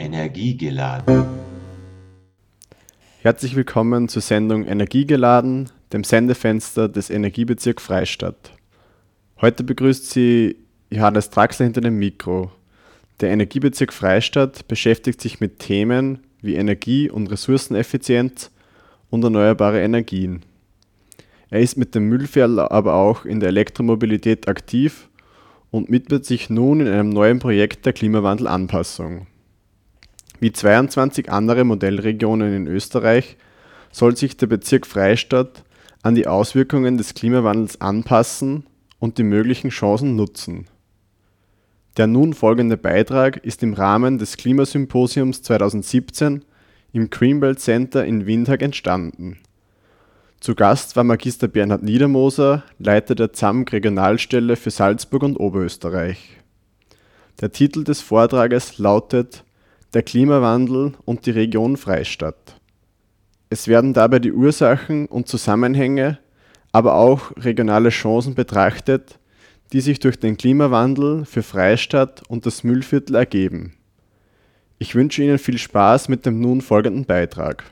Energiegeladen. Herzlich willkommen zur Sendung Energiegeladen, dem Sendefenster des Energiebezirk Freistadt. Heute begrüßt Sie Johannes Traxler hinter dem Mikro. Der Energiebezirk Freistadt beschäftigt sich mit Themen wie Energie- und Ressourceneffizienz und erneuerbare Energien. Er ist mit dem Mühlviertel aber auch in der Elektromobilität aktiv und widmet sich nun in einem neuen Projekt der Klimawandelanpassung. Wie 22 andere Modellregionen in Österreich soll sich der Bezirk Freistadt an die Auswirkungen des Klimawandels anpassen und die möglichen Chancen nutzen. Der nun folgende Beitrag ist im Rahmen des Klimasymposiums 2017 im Greenbelt Center in Windhaag entstanden. Zu Gast war Mag. Bernhard Niedermoser, Leiter der ZAMG Regionalstelle für Salzburg und Oberösterreich. Der Titel des Vortrages lautet »Der Klimawandel und die Region Freistadt«. Es werden dabei die Ursachen und Zusammenhänge, aber auch regionale Chancen betrachtet, die sich durch den Klimawandel für Freistadt und das Mühlviertel ergeben. Ich wünsche Ihnen viel Spaß mit dem nun folgenden Beitrag.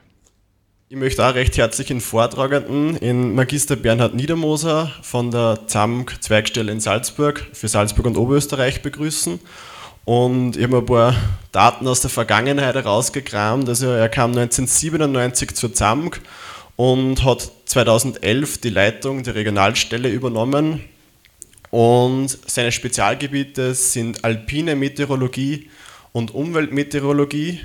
Ich möchte auch recht herzlich den Vortragenden, in Mag. Bernhard Niedermoser von der ZAMG-Zweigstelle in Salzburg für Salzburg und Oberösterreich begrüßen. Und ich habe ein paar Daten aus der Vergangenheit herausgekramt. Also er kam 1997 zur ZAMG und hat 2011 die Leitung der Regionalstelle übernommen. Und seine Spezialgebiete sind alpine Meteorologie und Umweltmeteorologie.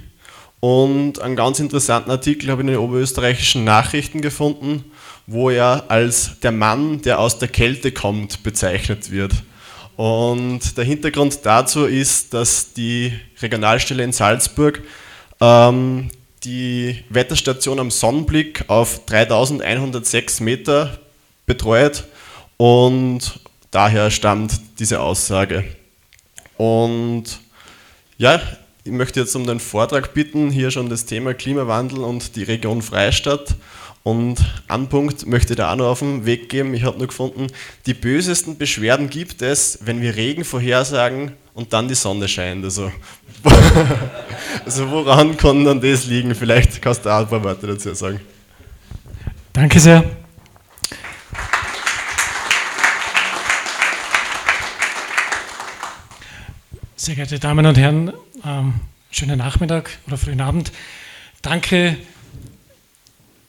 Und einen ganz interessanten Artikel habe ich in den oberösterreichischen Nachrichten gefunden, wo er als der Mann, der aus der Kälte kommt, bezeichnet wird. Und der Hintergrund dazu ist, dass die Regionalstelle in Salzburg die Wetterstation am Sonnenblick auf 3106 Meter betreut und daher stammt diese Aussage. Und ja, ich möchte jetzt um den Vortrag bitten, hier schon das Thema Klimawandel und die Region Freistadt. Und einen Punkt möchte ich da auch noch auf den Weg geben. Ich habe nur gefunden, die bösesten Beschwerden gibt es, wenn wir Regen vorhersagen und dann die Sonne scheint. Also woran kann dann das liegen? Vielleicht kannst du auch ein paar Worte dazu sagen. Danke sehr. Sehr geehrte Damen und Herren, schönen Nachmittag oder frühen Abend. Danke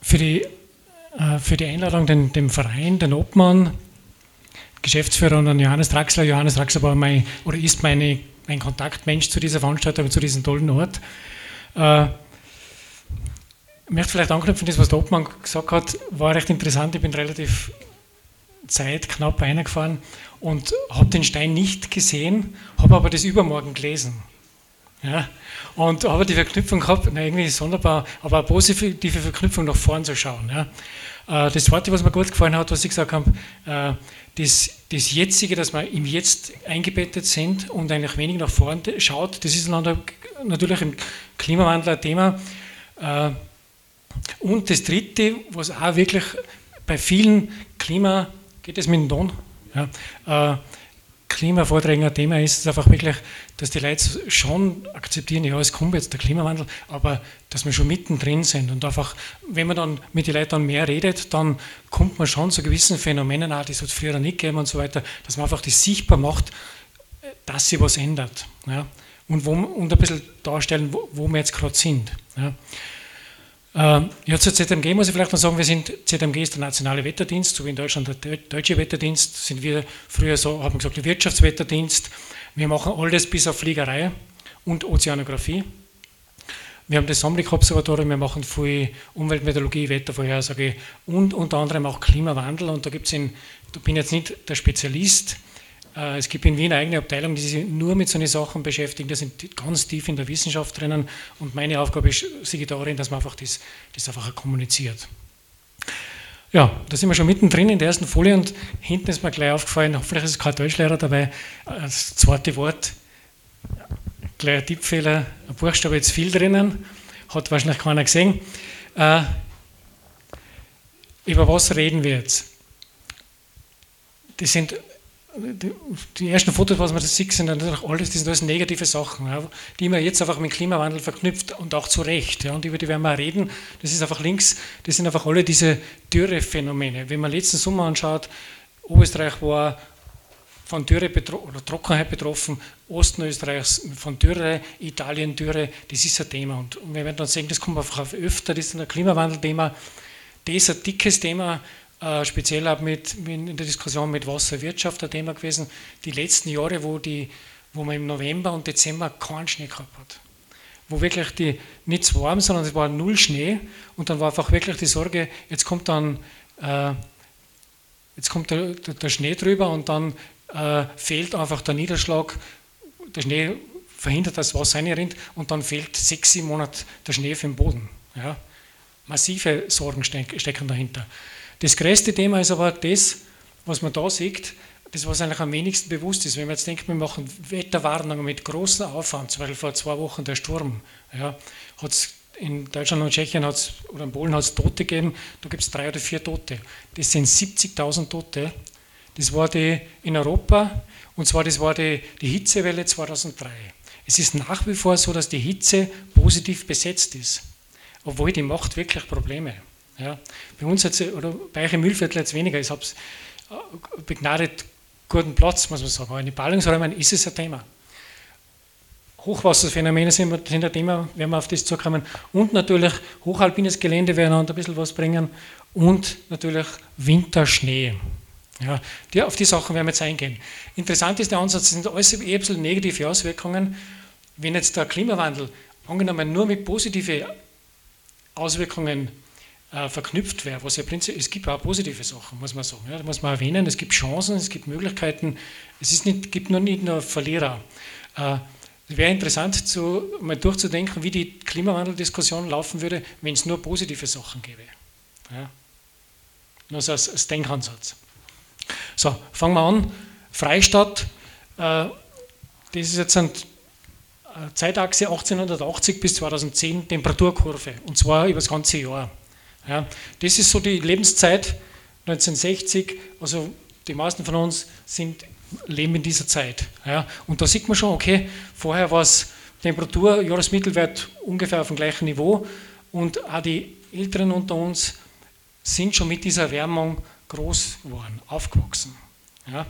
für die Einladung dem Verein, den Obmann, Geschäftsführer und an Johannes Traxler. Johannes Traxler war mein Kontaktmensch zu dieser Veranstaltung, zu diesem tollen Ort. Ich möchte vielleicht anknüpfen, das, was der Obmann gesagt hat, war recht interessant. Ich bin relativ knapp reingefahren und habe den Stein nicht gesehen, habe aber das übermorgen gelesen. Ja, und habe die Verknüpfung gehabt, irgendwie sonderbar, aber eine positive Verknüpfung nach vorn zu schauen. Ja. Das Zweite, was mir gut gefallen hat, was ich gesagt habe, das Jetzige, dass wir im Jetzt eingebettet sind und eigentlich wenig nach vorn schaut, das ist natürlich im Klimawandel ein Thema. Und das Dritte, was auch wirklich bei vielen Klima, geht es mit dem Ton? Ja. Klimavorträgen ein Thema ist es einfach wirklich, dass die Leute schon akzeptieren, ja, es kommt jetzt der Klimawandel, aber dass wir schon mittendrin sind und einfach, wenn man dann mit den Leuten dann mehr redet, dann kommt man schon zu gewissen Phänomenen an, die es früher nicht gegeben und so weiter, dass man einfach das sichtbar macht, dass sich was ändert. Ja. Und ein bisschen darstellen, wo wir jetzt gerade sind. Ja. Ja, zur ZAMG muss ich vielleicht noch sagen, ZAMG ist der nationale Wetterdienst, so wie in Deutschland der deutsche Wetterdienst, sind wir früher so, haben gesagt, der Wirtschaftswetterdienst. Wir machen alles bis auf Fliegerei und Ozeanographie. Wir haben das Sonnenblick-Observatorium, wir machen viel Umweltmeteorologie, Wettervorhersage und unter anderem auch Klimawandel. Und da gibt es, ich bin jetzt nicht der Spezialist, es gibt in Wien eine eigene Abteilung, die sich nur mit solchen Sachen beschäftigt. Die sind ganz tief in der Wissenschaft drinnen. Und meine Aufgabe ist, sich darin, dass man einfach das einfach kommuniziert. Ja, da sind wir schon mittendrin in der ersten Folie. Und hinten ist mir gleich aufgefallen, hoffentlich ist kein Deutschlehrer dabei, das zweite Wort, gleich ein Tippfehler, ein Buchstabe jetzt viel drinnen, hat wahrscheinlich keiner gesehen. Über was reden wir jetzt? Das sind die ersten Fotos, was man da sieht, sind natürlich alles, das sind alles negative Sachen, ja, die man jetzt einfach mit dem Klimawandel verknüpft und auch zu Recht. Ja, und über die werden wir reden. Das ist einfach links, das sind einfach alle diese Dürrephänomene. Wenn man letzten Sommer anschaut, Oberösterreich war von Dürre oder Trockenheit betroffen, Osten Österreichs von Dürre, Italien Dürre, das ist ein Thema. Und wir werden dann sehen, das kommt einfach auf öfter, das ist ein Klimawandelthema, das ist ein dickes Thema. Speziell auch in der Diskussion mit Wasserwirtschaft ein Thema gewesen, die letzten Jahre, wo man im November und Dezember keinen Schnee gehabt hat. Wo wirklich nicht zu warm, sondern es war null Schnee und dann war einfach wirklich die Sorge, jetzt kommt der Schnee drüber und dann fehlt einfach der Niederschlag, der Schnee verhindert, dass Wasser reinrinnt und dann fehlt 6-7 Monate der Schnee für den Boden. Ja? Massive Sorgen stecken dahinter. Das größte Thema ist aber das, was man da sieht, das was eigentlich am wenigsten bewusst ist. Wenn man jetzt denkt, wir machen Wetterwarnungen mit großem Aufwand, zum Beispiel vor 2 Wochen der Sturm, ja, in Deutschland und Tschechien oder in Polen hat es Tote gegeben, da gibt es 3 oder 4 Tote. Das sind 70.000 Tote. Das war die in Europa und zwar das war die Hitzewelle 2003. Es ist nach wie vor so, dass die Hitze positiv besetzt ist, obwohl die macht wirklich Probleme. Ja, bei uns jetzt, oder bei euch im Mühlviertel jetzt weniger, ich habe es begnadet guten Platz, muss man sagen, aber in den Ballungsräumen ist es ein Thema. Hochwasserphänomene sind ein Thema, werden wir auf das zukommen, und natürlich hochalpines Gelände werden ein bisschen was bringen und natürlich Winterschnee. Ja, auf die Sachen werden wir jetzt eingehen. Interessant ist der Ansatz, das sind alles ein bisschen negative Auswirkungen, wenn jetzt der Klimawandel angenommen nur mit positiven Auswirkungen verknüpft wäre, was ja prinzipiell, es gibt auch positive Sachen, muss man sagen, ja, das muss man erwähnen, es gibt Chancen, es gibt Möglichkeiten, gibt noch nicht nur Verlierer. Es wäre interessant, mal durchzudenken, wie die Klimawandel-Diskussion laufen würde, wenn es nur positive Sachen gäbe. Ja. Nur so als Denkansatz. So, fangen wir an. Freistadt, das ist jetzt ein Zeitachse 1880 bis 2010, Temperaturkurve, und zwar über das ganze Jahr. Ja, das ist so die Lebenszeit 1960, also die meisten von uns leben in dieser Zeit. Ja, und da sieht man schon, okay, vorher war es Temperatur, Jahresmittelwert ungefähr auf dem gleichen Niveau und auch die Älteren unter uns sind schon mit dieser Erwärmung groß geworden, aufgewachsen. Ja.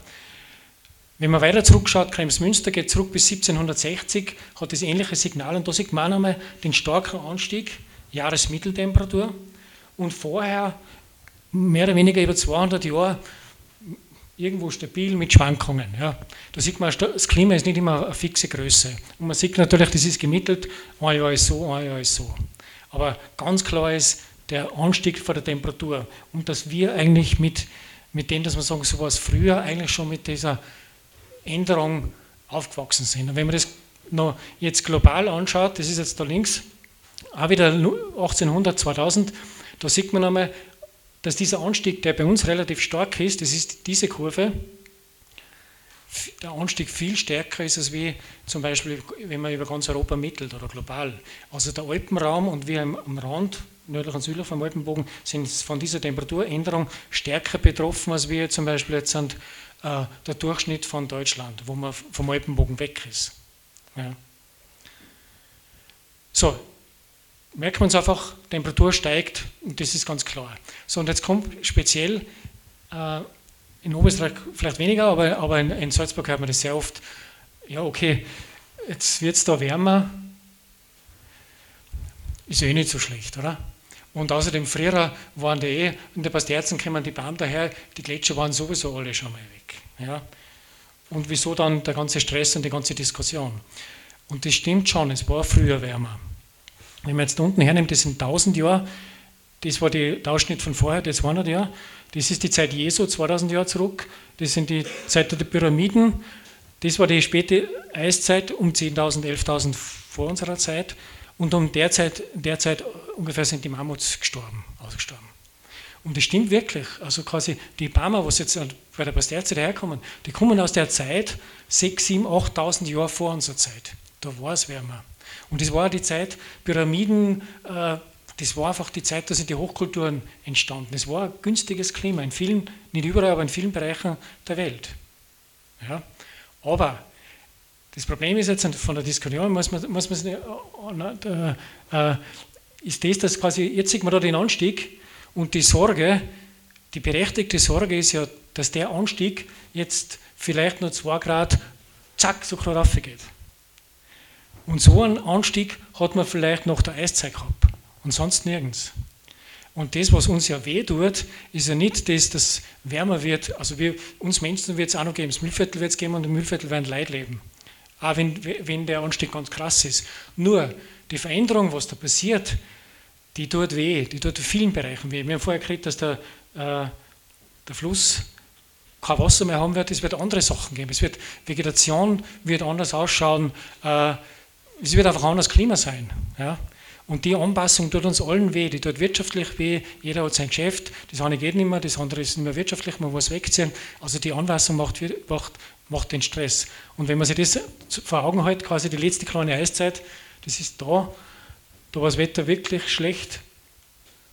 Wenn man weiter zurückschaut, Kremsmünster geht zurück bis 1760, hat das ähnliche Signal und da sieht man einmal den starken Anstieg, Jahresmitteltemperatur. Und vorher mehr oder weniger über 200 Jahre irgendwo stabil mit Schwankungen. Ja. Da sieht man, das Klima ist nicht immer eine fixe Größe. Und man sieht natürlich, das ist gemittelt, ein Jahr ist so, ein Jahr ist so. Aber ganz klar ist der Anstieg von der Temperatur. Und dass wir eigentlich mit dem, dass wir sagen, so war es früher, eigentlich schon mit dieser Änderung aufgewachsen sind. Und wenn man das noch jetzt global anschaut, das ist jetzt da links, auch wieder 1800, 2000, da sieht man einmal, dass dieser Anstieg, der bei uns relativ stark ist, das ist diese Kurve, der Anstieg viel stärker ist, als wie zum Beispiel, wenn man über ganz Europa mittelt oder global. Also der Alpenraum und wir am Rand, nördlich und südlich vom Alpenbogen, sind von dieser Temperaturänderung stärker betroffen, als wir zum Beispiel jetzt sind, der Durchschnitt von Deutschland, wo man vom Alpenbogen weg ist. Ja. So. Merkt man es einfach, Temperatur steigt und das ist ganz klar. So, und jetzt kommt speziell, in Oberösterreich vielleicht weniger, aber in Salzburg hört man das sehr oft, ja okay, jetzt wird es da wärmer, ist ja eh nicht so schlecht, oder? Und außerdem früher waren die in der Pastärzen kamen die Bäume daher, die Gletscher waren sowieso alle schon mal weg. Ja? Und wieso dann der ganze Stress und die ganze Diskussion? Und das stimmt schon, es war früher wärmer. Wenn man jetzt da unten hernimmt, das sind 1000 Jahre, das war der Ausschnitt von vorher, das 200 Jahre, das ist die Zeit Jesu, 2000 Jahre zurück, das sind die Zeit der Pyramiden, das war die späte Eiszeit um 10.000, 11.000 vor unserer Zeit und um der Zeit ungefähr sind die Mammuts ausgestorben. Und das stimmt wirklich, also quasi die Bäume, was jetzt bei der Pastärze daherkommen, die kommen aus der Zeit 6.000, 7.000, 8.000 Jahre vor unserer Zeit, da war es wärmer. Und das war die Zeit, Pyramiden, das war einfach die Zeit, da sind die Hochkulturen entstanden. Es war ein günstiges Klima, in vielen, nicht überall, aber in vielen Bereichen der Welt. Ja. Aber das Problem ist jetzt von der Diskussion, ist das, dass quasi jetzt sieht man da den Anstieg und die Sorge, die berechtigte Sorge ist ja, dass der Anstieg jetzt vielleicht nur 2 Grad, zack, so klar rauf geht. Und so einen Anstieg hat man vielleicht nach der Eiszeit gehabt und sonst nirgends. Und das, was uns ja weh tut, ist ja nicht, dass das wärmer wird. Also uns Menschen wird es auch noch geben, das Mühlviertel wird es geben und im Mühlviertel werden Leute leben. Auch wenn der Anstieg ganz krass ist. Nur die Veränderung, was da passiert, die tut weh, die tut in vielen Bereichen weh. Wir haben vorher geredet, dass der Fluss kein Wasser mehr haben wird, es wird andere Sachen geben. Vegetation wird anders ausschauen, es wird einfach ein anderes Klima sein. Ja? Und die Anpassung tut uns allen weh, die tut wirtschaftlich weh, jeder hat sein Geschäft, das eine geht nicht mehr, das andere ist nicht mehr wirtschaftlich, man muss wegziehen. Also die Anpassung macht den Stress. Und wenn man sich das vor Augen hält, quasi die letzte kleine Eiszeit, das ist da war das Wetter wirklich schlecht.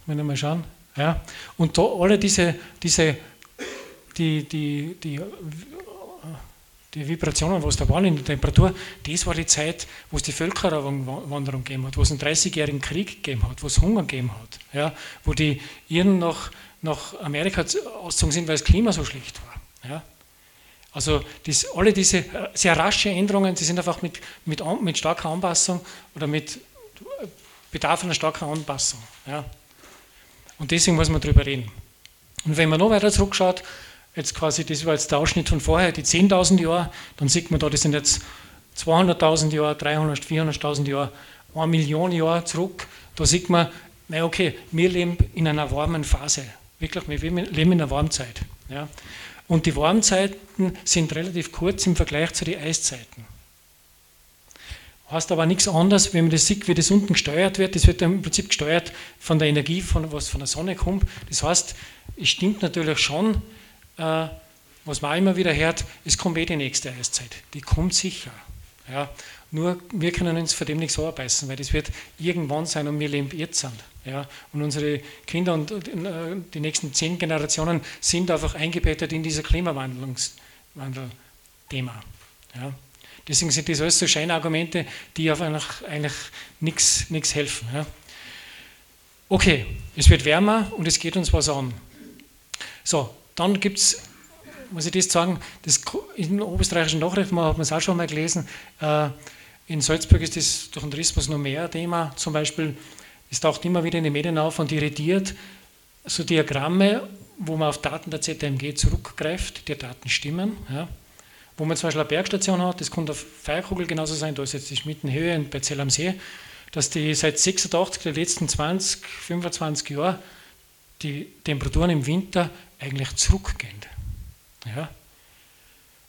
Wenn wir mal schauen. Ja. Und da alle die Vibrationen, was da waren in der Temperatur, das war die Zeit, wo es die Völkerwanderung gegeben hat, wo es einen 30-jährigen Krieg gegeben hat, wo es Hunger gegeben hat, ja, wo die Iren nach Amerika ausgezogen sind, weil das Klima so schlecht war. Ja. Also alle diese sehr rasche Änderungen, die sind einfach mit starker Anpassung oder mit Bedarf einer starken Anpassung. Ja. Und deswegen muss man darüber reden. Und wenn man noch weiter zurückschaut, jetzt quasi, das war jetzt der Ausschnitt von vorher, die 10.000 Jahre, dann sieht man da, das sind jetzt 200.000 Jahre, 300.000, 400.000 Jahre, 1 Million Jahre zurück. Da sieht man, na okay, wir leben in einer warmen Phase. Wirklich, wir leben in einer Warmzeit. Ja. Und die Warmzeiten sind relativ kurz im Vergleich zu den Eiszeiten. Heißt aber nichts anderes, wenn man das sieht, wie das unten gesteuert wird. Das wird im Prinzip gesteuert von der Energie, was von der Sonne kommt. Das heißt, es stimmt natürlich schon, was man auch immer wieder hört, es kommt eh die nächste Eiszeit. Die kommt sicher. Ja. Nur wir können uns von dem nichts abbeißen, weil das wird irgendwann sein und wir leben jetzt. Ja. Und unsere Kinder und die nächsten 10 Generationen sind einfach eingebettet in dieser Klimawandel-Thema. Ja. Deswegen sind das alles so Scheinargumente, die eigentlich nichts helfen. Ja. Okay, es wird wärmer und es geht uns was an. So, dann gibt es, muss ich das sagen, das in oberösterreichischen Nachrichten, hat man es auch schon mal gelesen, in Salzburg ist das durch den Tourismus noch mehr ein Thema. Zum Beispiel, es taucht immer wieder in den Medien auf und irritiert so Diagramme, wo man auf Daten der ZAMG zurückgreift, die Daten stimmen. Ja. Wo man zum Beispiel eine Bergstation hat, das kann auf Feierkugel genauso sein, da ist jetzt die Schmittenhöhe und bei Zell am See, dass die seit 86, den letzten 20, 25 Jahren, die Temperaturen im Winter eigentlich zurückgehen. Ja.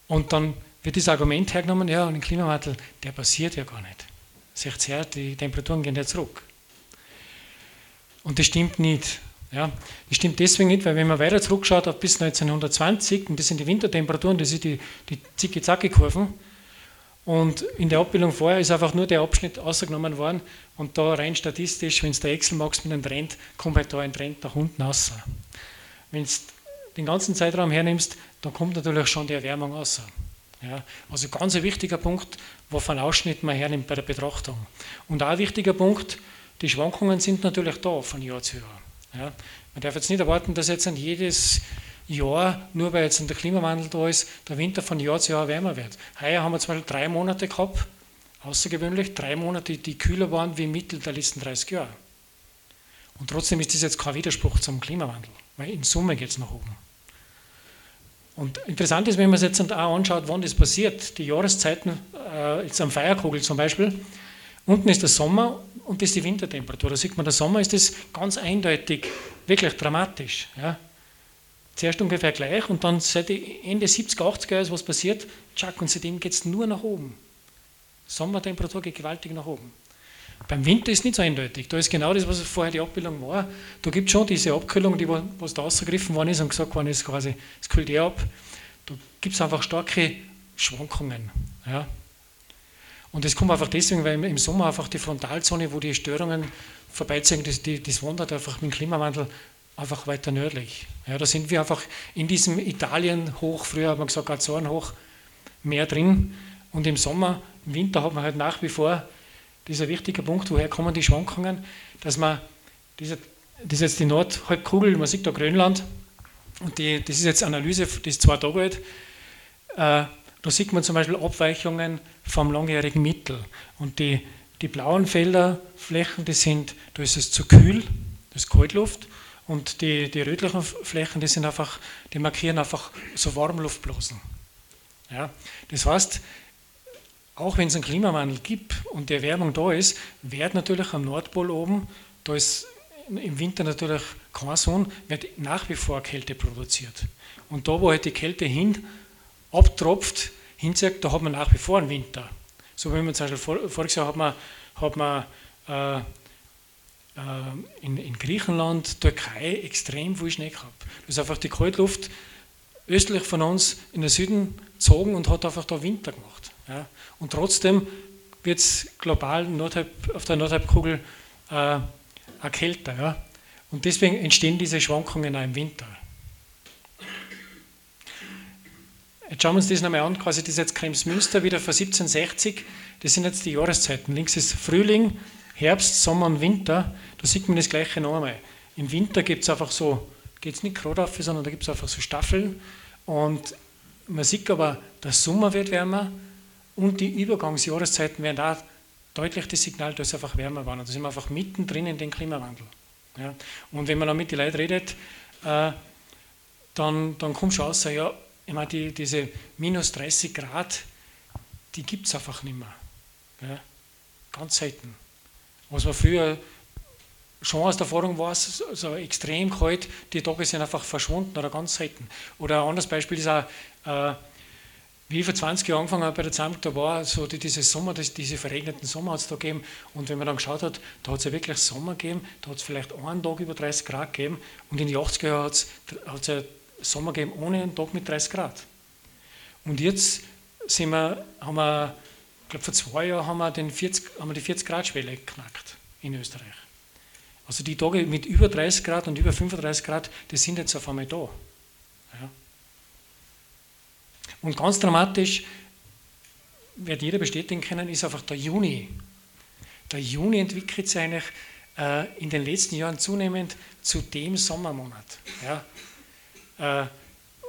Und dann wird das Argument hergenommen, ja, und den Klimawandel, der passiert ja gar nicht. Seht ihr, die Temperaturen gehen ja zurück. Und das stimmt nicht. Ja, das stimmt deswegen nicht, weil wenn man weiter zurückschaut auf bis 1920, und das sind die Wintertemperaturen, das sind die Zicki-Zacki-Kurven, und in der Abbildung vorher ist einfach nur der Abschnitt rausgenommen worden, und da rein statistisch, wenn du der Excel machst mit einem Trend, kommt halt da ein Trend nach unten raus. Wenn du den ganzen Zeitraum hernimmst, dann kommt natürlich schon die Erwärmung raus. Ja, also ganz ein wichtiger Punkt, wovon Ausschnitt man hernimmt bei der Betrachtung. Und auch ein wichtiger Punkt, die Schwankungen sind natürlich da von Jahr zu Jahr. Ja, man darf jetzt nicht erwarten, dass jetzt jedes Jahr, nur weil jetzt der Klimawandel da ist, der Winter von Jahr zu Jahr wärmer wird. Heuer haben wir zum Beispiel 3 Monate gehabt, außergewöhnlich, 3 Monate, die kühler waren wie im Mittel der letzten 30 Jahre. Und trotzdem ist das jetzt kein Widerspruch zum Klimawandel, weil in Summe geht es nach oben. Und interessant ist, wenn man es jetzt auch anschaut, wann das passiert, die Jahreszeiten, jetzt am Feierkugel zum Beispiel, unten ist der Sommer und das ist die Wintertemperatur. Da sieht man, der Sommer ist das ganz eindeutig, wirklich dramatisch. Ja. Zuerst ungefähr gleich und dann seit Ende 70er, 80er Jahre ist was passiert, tschak, und seitdem geht es nur nach oben. Sommertemperatur geht gewaltig nach oben. Beim Winter ist nicht so eindeutig. Da ist genau das, was vorher die Abbildung war. Da gibt es schon diese Abkühlung, die was da rausgegriffen worden ist und gesagt worden ist, quasi, es kühlt eher ab. Da gibt es einfach starke Schwankungen. Ja. Und das kommt einfach deswegen, weil im Sommer einfach die Frontalzone, wo die Störungen vorbeiziehen, das wandert einfach mit dem Klimawandel einfach weiter nördlich. Ja, da sind wir einfach in diesem Italien hoch, früher hat man gesagt Azoren hoch, mehr drin. Und im Sommer, im Winter hat man halt nach wie vor, das ist ein wichtiger Punkt, woher kommen die Schwankungen, dass man, das ist jetzt die Nordhalbkugel, man sieht da Grönland, und das ist jetzt Analyse, die ist 2 Tage alt, da sieht man zum Beispiel Abweichungen vom langjährigen Mittel. Und die blauen Felderflächen, da ist es zu kühl, das ist Kaltluft, und die rötlichen Flächen, die markieren einfach so Warmluftblasen. Ja, das heißt, auch wenn es einen Klimawandel gibt und die Erwärmung da ist, wird natürlich am Nordpol oben, da ist im Winter natürlich keine Sonne, wird nach wie vor Kälte produziert. Und da, wo halt die Kälte hin abtropft, hinzieht, da hat man nach wie vor einen Winter. So wie man zum Beispiel voriges Jahr hat man in Griechenland, Türkei extrem viel Schnee gehabt. Das ist einfach die Kaltluft östlich von uns in den Süden gezogen und hat einfach da Winter gemacht. Ja. Und trotzdem wird es global auf der Nordhalbkugel auch kälter. Ja. Und deswegen entstehen diese Schwankungen auch im Winter. Jetzt schauen wir uns das nochmal an, quasi das ist jetzt Kremsmünster wieder von 1760, das sind jetzt die Jahreszeiten. Links ist Frühling, Herbst, Sommer und Winter, da sieht man das gleiche noch einmal. Im Winter gibt es einfach so, geht es nicht gerade auf, sondern da gibt es einfach so Staffeln, und man sieht aber, der Sommer wird wärmer und die Übergangsjahreszeiten werden auch deutlich das Signal, dass es einfach wärmer war. Und da sind wir einfach mittendrin in den Klimawandel. Ja? Und wenn man dann mit den Leuten redet, dann kommt schon raus, ja, ich meine, diese minus 30 Grad, die gibt es einfach nicht mehr. Ja? Ganz selten. Was man früher schon aus der Erfahrung weiß, so extrem kalt, die Tage sind einfach verschwunden oder ganz selten. Oder ein anderes Beispiel ist auch, wie ich vor 20 Jahren angefangen habe bei der ZAMG, da war so diese verregneten Sommer hat es da gegeben. Und wenn man dann geschaut hat, da hat es ja wirklich Sommer gegeben, da hat es vielleicht einen Tag über 30 Grad gegeben. Und in den 80er Jahren hat es ja Sommer gegeben ohne einen Tag mit 30 Grad. Und jetzt haben wir, ich glaube vor 2 Jahren, haben wir die 40-Grad-Schwelle geknackt in Österreich. Also die Tage mit über 30 Grad und über 35 Grad, die sind jetzt auf einmal da. Ja. Und ganz dramatisch, wird jeder bestätigen können, ist einfach der Juni. Der Juni entwickelt sich eigentlich in den letzten Jahren zunehmend zu dem Sommermonat. Ja.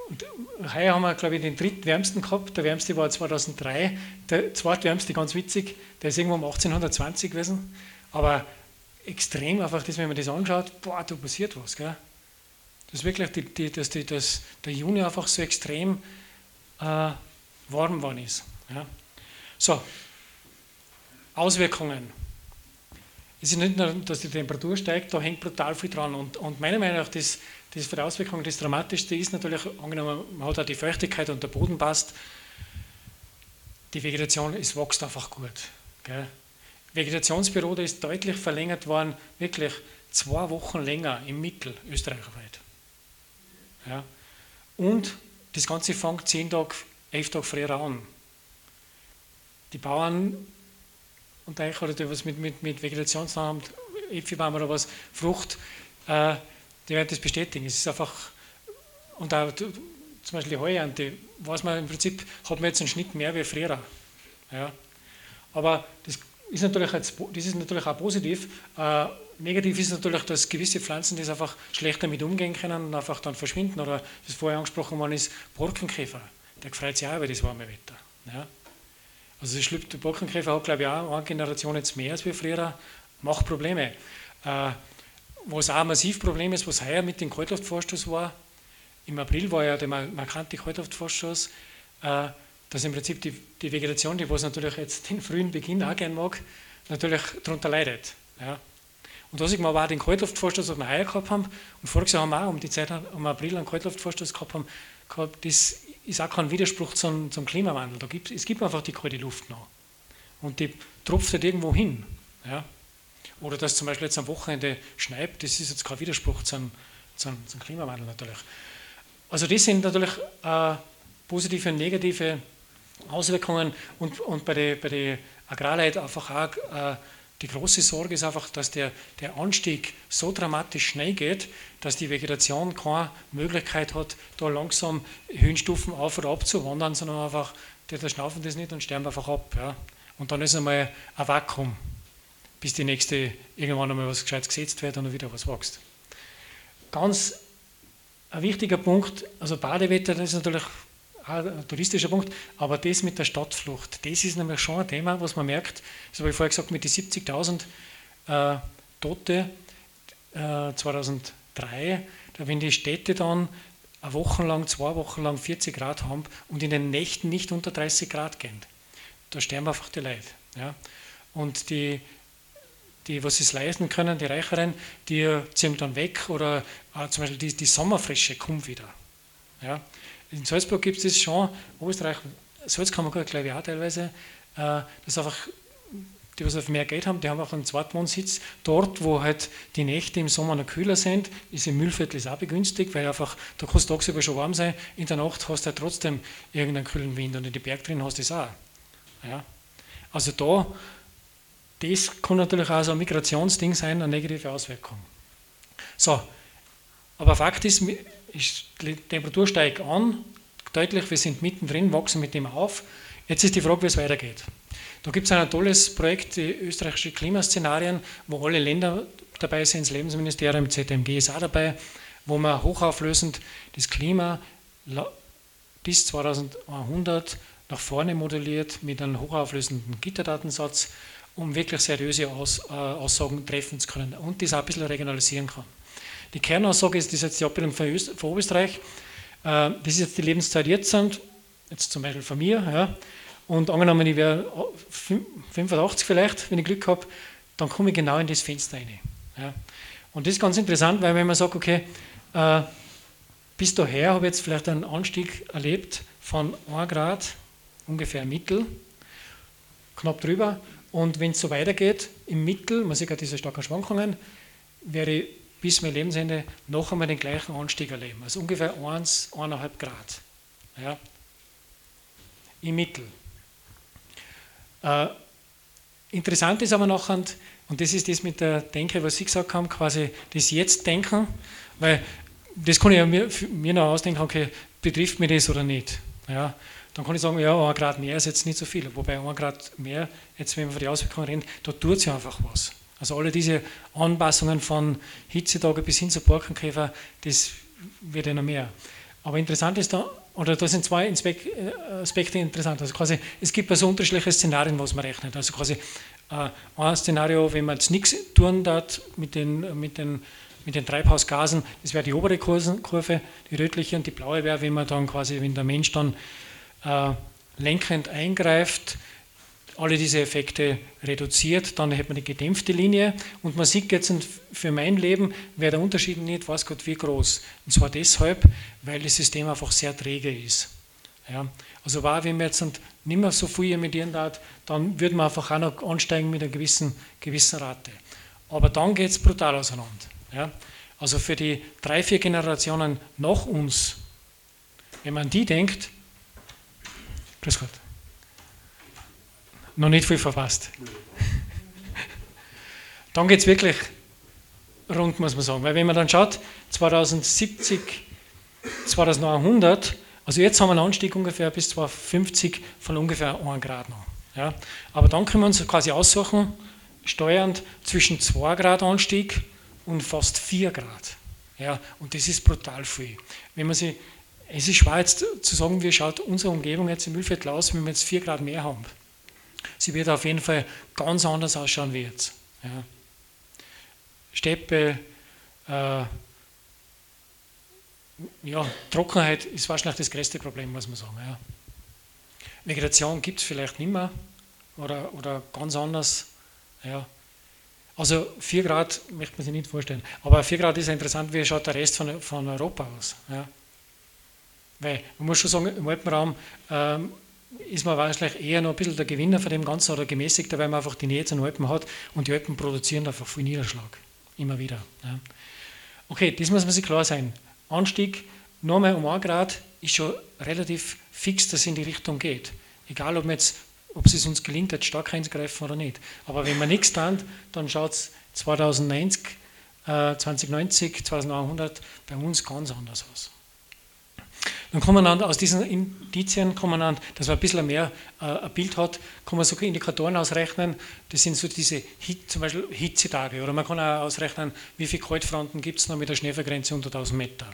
Und heuer haben wir, glaube ich, den drittwärmsten gehabt, der wärmste war 2003, der zweitwärmste, ganz witzig, der ist irgendwo um 1820 gewesen, aber extrem einfach, wenn man das anschaut, boah, da passiert was, gell? Das ist wirklich, dass der Juni einfach so extrem warm geworden ist. Ja? So, Auswirkungen. Es ist nicht nur, dass die Temperatur steigt, da hängt brutal viel dran. Und meiner Meinung nach, das für die Auswirkungen das Dramatischste ist natürlich, angenommen, man hat auch die Feuchtigkeit und der Boden passt, die Vegetation, es wächst einfach gut. Gell? Vegetationsperiode ist deutlich verlängert worden, wirklich 2 Wochen länger im Mittel österreichweit. Ja? Und das Ganze fängt 10 Tage, 11 Tage früher an. Die Bauern und euch oder die was mit Vegetationsnamen, Äpfelbaum oder was, Frucht, die werden das bestätigen. Es ist einfach, und auch zum Beispiel die Heuernte, weiß man im Prinzip, hat man jetzt einen Schnitt mehr wie früher. Ja. Aber das ist natürlich auch positiv. Negativ ist natürlich, dass gewisse Pflanzen das einfach schlecht damit umgehen können und einfach dann verschwinden. Oder das vorher angesprochen worden ist, Borkenkäfer. Der freut sich auch über das warme Wetter. Ja. Also der Borkenkäfer hat, glaube ich, auch eine Generation jetzt mehr als wir früher, macht Probleme. Was auch ein massiv Problem ist, was heuer mit dem Kaltluftvorstoß war, im April war ja der markante Kaltluftvorstoß, dass im Prinzip die Vegetation, die was natürlich jetzt den frühen Beginn auch gern mag, natürlich darunter leidet. Ja. Und da sieht man aber auch den Kaltluftvorstoß, den wir heuer gehabt haben, und voriges Jahr haben wir auch um die Zeit im April einen Kaltluftvorstoß gehabt, das ist auch kein Widerspruch zum Klimawandel. Es gibt einfach die kalte Luft noch. Und die tropft halt irgendwo hin. Ja. Oder dass zum Beispiel jetzt am Wochenende schneit, das ist jetzt kein Widerspruch zum Klimawandel natürlich. Also das sind natürlich positive und negative Auswirkungen. Und bei der Agrarleuten einfach auch die große Sorge ist einfach, dass der Anstieg so dramatisch schnell geht, dass die Vegetation keine Möglichkeit hat, da langsam Höhenstufen auf- oder abzuwandern, sondern einfach die verschnaufen das nicht und sterben einfach ab. Ja. Und dann ist einmal ein Vakuum, bis die nächste irgendwann einmal was Gescheites gesetzt wird und dann wieder was wächst. Ganz ein wichtiger Punkt, also Badewetter, das ist natürlich ein touristischer Punkt, aber das mit der Stadtflucht, das ist nämlich schon ein Thema, was man merkt, das habe ich vorher gesagt, mit den 70.000 Tote 2003, da wenn die Städte dann eine Woche lang, 2 Wochen lang 40 Grad haben und in den Nächten nicht unter 30 Grad gehen, da sterben einfach die Leute. Ja? Und die was sie es leisten können, die Reicheren, die ziehen dann weg oder zum Beispiel die Sommerfrische kommt wieder. Ja? In Salzburg gibt es das schon, Österreich, Salzkammergut glaube ich auch teilweise, dass einfach die, was auf mehr Geld haben, die haben auch einen Zweitwohnsitz. Dort, wo halt die Nächte im Sommer noch kühler sind, ist im Mühlviertel auch begünstigt, weil einfach, da kannst du tagsüber schon warm sein, in der Nacht hast du halt trotzdem irgendeinen kühlen Wind und in den Berg drin hast du das auch. Ja. Also da, das kann natürlich auch so ein Migrationsding sein, eine negative Auswirkung. So, aber Fakt ist, die Temperatur steigt an, deutlich, wir sind mittendrin, wachsen mit dem auf. Jetzt ist die Frage, wie es weitergeht. Da gibt es ein tolles Projekt, die österreichische Klimaszenarien, wo alle Länder dabei sind, das Lebensministerium, ZAMG ist auch dabei, wo man hochauflösend das Klima bis 2100 nach vorne modelliert mit einem hochauflösenden Gitterdatensatz, um wirklich seriöse Aussagen treffen zu können und das auch ein bisschen regionalisieren kann. Die Kernaussage ist, das ist jetzt die Abbildung von Österreich, das ist jetzt die Lebenszeit jetzt zum Beispiel von mir, ja, und angenommen, ich wäre 85 vielleicht, wenn ich Glück habe, dann komme ich genau in das Fenster rein. Ja. Und das ist ganz interessant, weil wenn man sagt, okay, bis daher habe ich jetzt vielleicht einen Anstieg erlebt von 1 Grad, ungefähr Mittel, knapp drüber, und wenn es so weitergeht, im Mittel, man sieht ja diese starken Schwankungen, wäre ich bis mein Lebensende noch einmal den gleichen Anstieg erleben. Also ungefähr 1, 1,5 Grad. Ja. Im Mittel. Interessant ist aber nachher, und das ist das mit der Denke, was Sie gesagt haben, quasi das Jetzt-Denken, weil das kann ich ja mir noch ausdenken, okay, betrifft mich das oder nicht. Ja. Dann kann ich sagen, ja, 1 Grad mehr ist jetzt nicht so viel, wobei 1 Grad mehr, jetzt wenn wir von den Auswirkungen reden, da tut es ja einfach was. Also alle diese Anpassungen von Hitzetage bis hin zu Borkenkäfer, das wird ja noch mehr. Aber interessant ist da, oder da sind zwei Aspekte interessant. Also quasi, es gibt also unterschiedliche Szenarien, was man rechnet. Also quasi ein Szenario, wenn man jetzt nichts tun darf mit den Treibhausgasen, das wäre die obere Kurve, die rötliche, und die blaue wäre, wenn man dann quasi, wenn der Mensch dann lenkend eingreift, alle diese Effekte reduziert, dann hat man die gedämpfte Linie und man sieht jetzt, für mein Leben wäre der Unterschied nicht, weiß Gott, wie groß. Und zwar deshalb, weil das System einfach sehr träge ist. Ja. Also wenn man jetzt nicht mehr so viel emittieren darf, dann würde man einfach auch noch ansteigen mit einer gewissen Rate. Aber dann geht es brutal auseinander. Ja. Also für die 3, 4 Generationen nach uns, wenn man an die denkt, grüß Gott, noch nicht viel verpasst. Dann geht es wirklich rund, muss man sagen. Weil wenn man dann schaut, 2070, 2100, also jetzt haben wir einen Anstieg ungefähr bis 2050 von ungefähr 1 Grad noch. Ja. Aber dann können wir uns quasi aussuchen, steuernd zwischen 2 Grad Anstieg und fast 4 Grad. Ja. Und das ist brutal viel. Wenn man sich, es ist schwer jetzt zu sagen, wie schaut unsere Umgebung jetzt im Mühlviertel aus, wenn wir jetzt 4 Grad mehr haben. Sie wird auf jeden Fall ganz anders ausschauen wie jetzt. Ja. Steppe, ja, Trockenheit ist wahrscheinlich das größte Problem, muss man sagen. Ja. Vegetation gibt es vielleicht nicht mehr oder ganz anders. Ja. Also 4 Grad möchte man sich nicht vorstellen. Aber 4 Grad ist ja interessant, wie schaut der Rest von Europa aus. Ja. Weil man muss schon sagen, im Alpenraum ist man wahrscheinlich eher noch ein bisschen der Gewinner von dem Ganzen oder gemäßigter, weil man einfach die Nähe zu den Alpen hat und die Alpen produzieren einfach viel Niederschlag, immer wieder. Ja. Okay, das muss man sich klar sein. Anstieg, nochmal um 1 Grad, ist schon relativ fix, dass es in die Richtung geht. Egal, ob es uns gelingt, jetzt stark einzugreifen oder nicht. Aber wenn man nichts tut, dann schaut es 2090, 2100 bei uns ganz anders aus. Dann kann man dann aus diesen Indizien, kann man dann, dass man ein bisschen mehr ein Bild hat, kann man sogar Indikatoren ausrechnen, das sind so diese zum Beispiel Hitzetage, oder man kann auch ausrechnen, wie viele Kaltfronten gibt es noch mit der Schneefallgrenze unter 1000 Meter.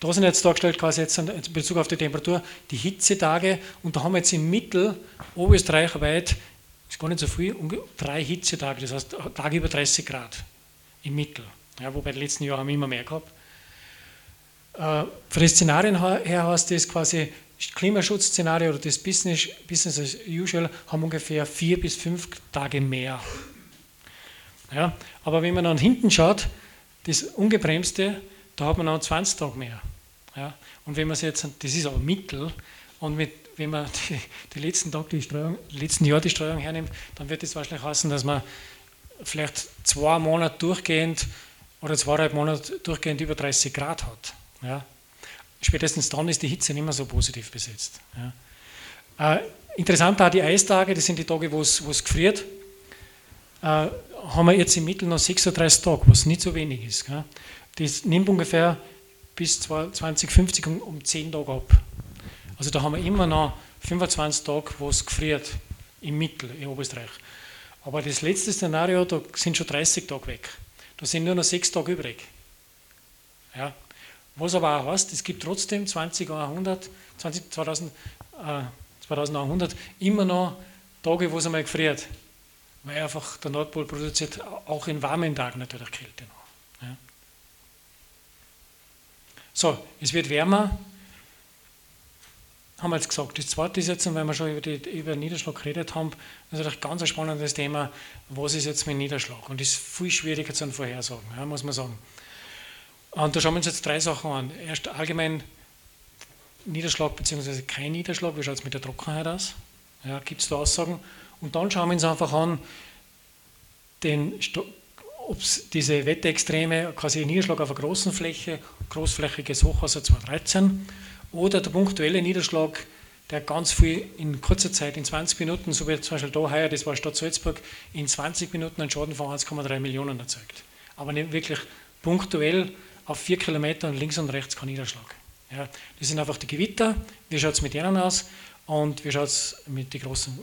Da sind jetzt dargestellt quasi jetzt in Bezug auf die Temperatur die Hitzetage, und da haben wir jetzt im Mittel oberösterreichweit, ist gar nicht so viel, 3 Hitzetage, das heißt Tage über 30 Grad im Mittel. Ja, wobei die letzten Jahre haben wir immer mehr gehabt. Für die Szenarien her heißt das quasi, Klimaschutz-Szenario oder das Business as usual haben ungefähr 4 bis 5 Tage mehr. Ja, aber wenn man dann hinten schaut, das Ungebremste, da hat man dann 20 Tage mehr. Ja, und wenn man jetzt, das ist aber Mittel, und wenn man die letzten Tage, die letzten Jahre die Streuung hernimmt, dann wird das wahrscheinlich heißen, dass man vielleicht 2 Monate durchgehend oder 2,5 Monate durchgehend über 30 Grad hat. Ja. Spätestens dann ist die Hitze nicht mehr so positiv besetzt. Ja. Interessant auch die Eistage, das sind die Tage, wo es gefriert. Haben wir jetzt im Mittel noch 36 Tage, was nicht so wenig ist. Gell. Das nimmt ungefähr bis 2050 um 10 Tage ab. Also da haben wir immer noch 25 Tage, wo es gefriert, im Mittel, in Oberösterreich. Aber das letzte Szenario, da sind schon 30 Tage weg. Da sind nur noch 6 Tage übrig. Ja. Was aber auch heißt, es gibt trotzdem 2100 immer noch Tage, wo es einmal gefriert. Weil einfach der Nordpol produziert auch in warmen Tagen natürlich Kälte noch. Ja. So, es wird wärmer. Haben wir jetzt gesagt. Das zweite ist jetzt, weil wir schon über den Niederschlag geredet haben, das ist natürlich ganz ein spannendes Thema, was ist jetzt mit Niederschlag? Und das ist viel schwieriger zu vorhersagen, ja, muss man sagen. Und da schauen wir uns jetzt 3 Sachen an. Erst allgemein Niederschlag bzw. kein Niederschlag, wie schaut es mit der Trockenheit aus? Ja, gibt es da Aussagen? Und dann schauen wir uns einfach an, ob es diese Wetterextreme, quasi Niederschlag auf einer großen Fläche, großflächiges Hochwasser 2013, oder der punktuelle Niederschlag, der ganz viel in kurzer Zeit, in 20 Minuten, so wie zum Beispiel da heuer, das war Stadt Salzburg, in 20 Minuten einen Schaden von 1,3 Millionen erzeugt. Aber nicht wirklich punktuell auf 4 Kilometer und links und rechts kein Niederschlag. Ja, das sind einfach die Gewitter, wie schaut es mit denen aus und wie schaut es mit den großen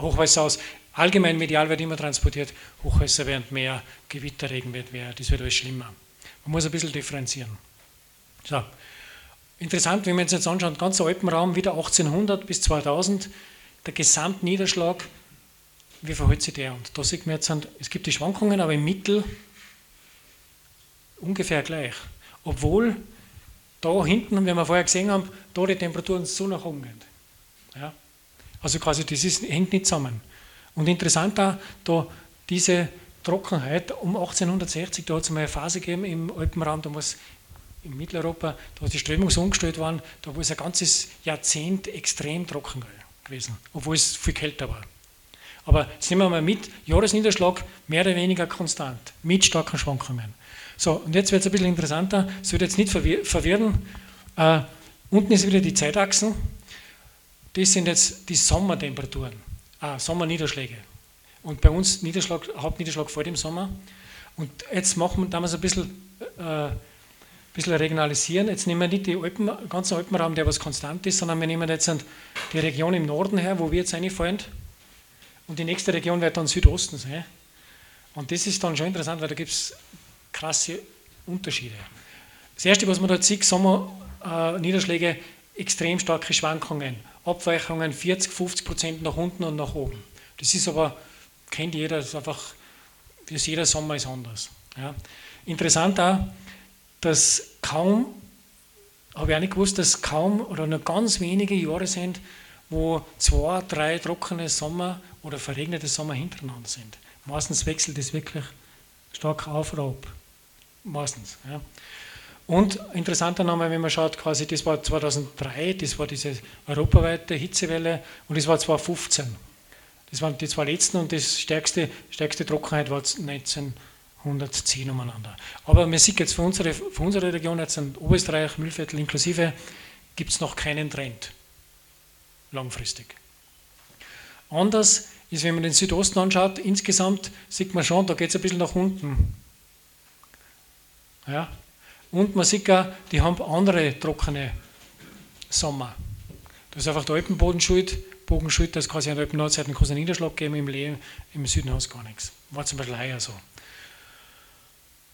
Hochwässern aus. Allgemein medial wird immer transportiert, Hochwässer werden mehr, Gewitterregen wird mehr, das wird alles schlimmer. Man muss ein bisschen differenzieren. So. Interessant, wenn man uns jetzt anschaut, ganzer Alpenraum, wieder 1800 bis 2000, der Gesamtniederschlag, wie verhält sich der? Und da sieht man jetzt, es gibt die Schwankungen, aber im Mittel ungefähr gleich. Obwohl da hinten, wenn wir vorher gesehen haben, da die Temperaturen so nach oben gehen. Ja? Also quasi, das hängt nicht zusammen. Und interessant auch, da diese Trockenheit um 1860, da hat es mal eine Phase gegeben im Alpenraum, da muss in Mitteleuropa, da die Strömung so umgestellt waren, da war es ein ganzes Jahrzehnt extrem trocken gewesen, obwohl es viel kälter war. Aber jetzt nehmen wir mal mit, Jahresniederschlag mehr oder weniger konstant, mit starken Schwankungen. So, und jetzt wird es ein bisschen interessanter, es wird jetzt nicht verwirren. Unten ist wieder die Zeitachsen, das sind jetzt die Sommertemperaturen, Sommerniederschläge. Und bei uns Hauptniederschlag fällt im Sommer. Und jetzt machen wir damals ein bisschen regionalisieren. Jetzt nehmen wir nicht den ganzen Alpenraum, der was konstant ist, sondern wir nehmen jetzt die Region im Norden her, wo wir jetzt reinfallen. Und die nächste Region wird dann Südosten sein. Und das ist dann schon interessant, weil da gibt es krasse Unterschiede. Das Erste, was man da sieht, Sommerniederschläge, extrem starke Schwankungen, Abweichungen 40-50% nach unten und nach oben. Das ist aber, kennt jeder, das ist einfach, jeder Sommer ist anders. Ja. Interessant auch, dass kaum, habe ich auch nicht gewusst, dass kaum oder nur ganz wenige Jahre sind, wo 2, 3 trockene Sommer oder verregnete Sommer hintereinander sind. Meistens wechselt es wirklich stark auf oder ab. Meistens. Ja. Und interessanter nochmal, wenn man schaut, quasi, das war 2003, das war diese europaweite Hitzewelle und das war 2015. Das waren die 2 letzten und das stärkste Trockenheit war 19. 110 umeinander. Aber man sieht jetzt für unsere Region, jetzt in Oberösterreich, Mühlviertel inklusive, gibt es noch keinen Trend. Langfristig. Anders ist, wenn man den Südosten anschaut, insgesamt sieht man schon, da geht es ein bisschen nach unten. Ja? Und man sieht auch, die haben andere trockene Sommer. Das ist einfach der Alpenboden schuld. Bogenschuld, dass quasi an der Alpen-Nordseite einen Niederschlag geben, im Leben, im Süden hat es gar nichts. War zum Beispiel heuer so.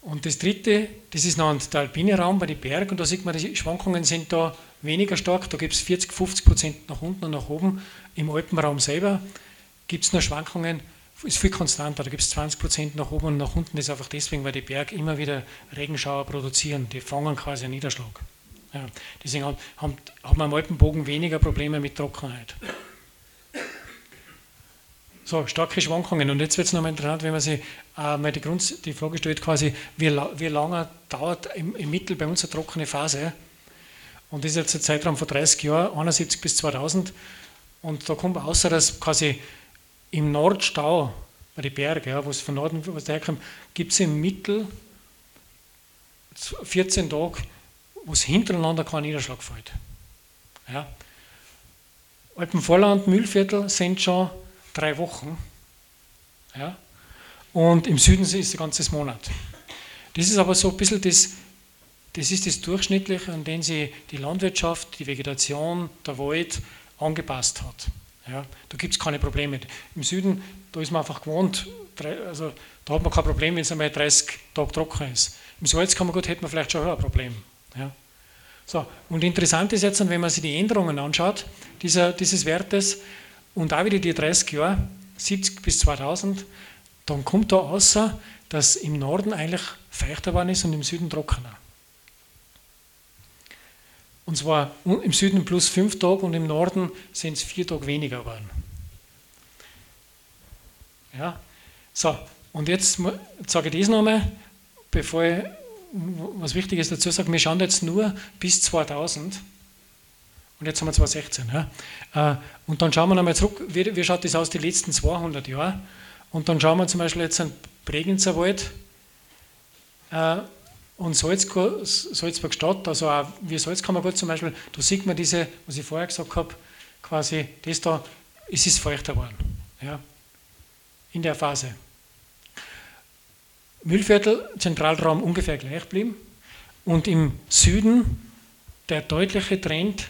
Und das dritte, das ist noch der alpine Raum bei den Bergen, und da sieht man, die Schwankungen sind da weniger stark, da gibt es 40–50% nach unten und nach oben. Im Alpenraum selber gibt es noch Schwankungen, ist viel konstanter, da gibt es 20% nach oben und nach unten, das ist einfach deswegen, weil die Berge immer wieder Regenschauer produzieren, die fangen quasi einen Niederschlag. Ja, deswegen haben wir am Alpenbogen weniger Probleme mit Trockenheit. So, starke Schwankungen. Und jetzt wird es nochmal interessant, wenn man sich mal die Frage stellt, quasi, wie lange dauert im Mittel bei uns eine trockene Phase? Und das ist jetzt ein Zeitraum von 30 Jahren, 71 bis 2000. Und da kommt außer, dass quasi im Nordstau, bei den Bergen, ja, wo es von Norden herkommt, gibt es im Mittel 14 Tage, wo es hintereinander kein Niederschlag fällt. Ja. Alpenvorland, Mühlviertel sind schon 3 Wochen, ja, und im Süden ist ein ganzes Monat. Das ist aber so ein bisschen das ist das Durchschnittliche, an dem sich die Landwirtschaft, die Vegetation, der Wald angepasst hat. Ja, da gibt es keine Probleme. Im Süden, da ist man einfach gewohnt, also da hat man kein Problem, wenn es einmal 30 Tage trocken ist. Im Salzkammergut hätte man vielleicht schon ein Problem. Ja. So, und interessant ist jetzt, wenn man sich die Änderungen anschaut, dieses Wertes, und auch wieder die 30 Jahre, 70 bis 2000, dann kommt da außer, dass im Norden eigentlich feuchter geworden ist und im Süden trockener. Und zwar im Süden plus 5 Tage und im Norden sind es 4 Tage weniger geworden. Ja, so, und jetzt sage ich das nochmal, bevor ich was Wichtiges dazu sage. Wir schauen jetzt nur bis 2000. Und jetzt haben wir 2016. Ja. Und dann schauen wir nochmal zurück, wie schaut das aus die letzten 200 Jahre. Und dann schauen wir zum Beispiel jetzt an Bregenzerwald und Salzburg Stadt, also auch wie Salzkammergut zum Beispiel, da sieht man diese, was ich vorher gesagt habe, quasi das da, es ist feuchter geworden. Ja. In der Phase. Mühlviertel, Zentralraum ungefähr gleich geblieben. Und im Süden der deutliche Trend,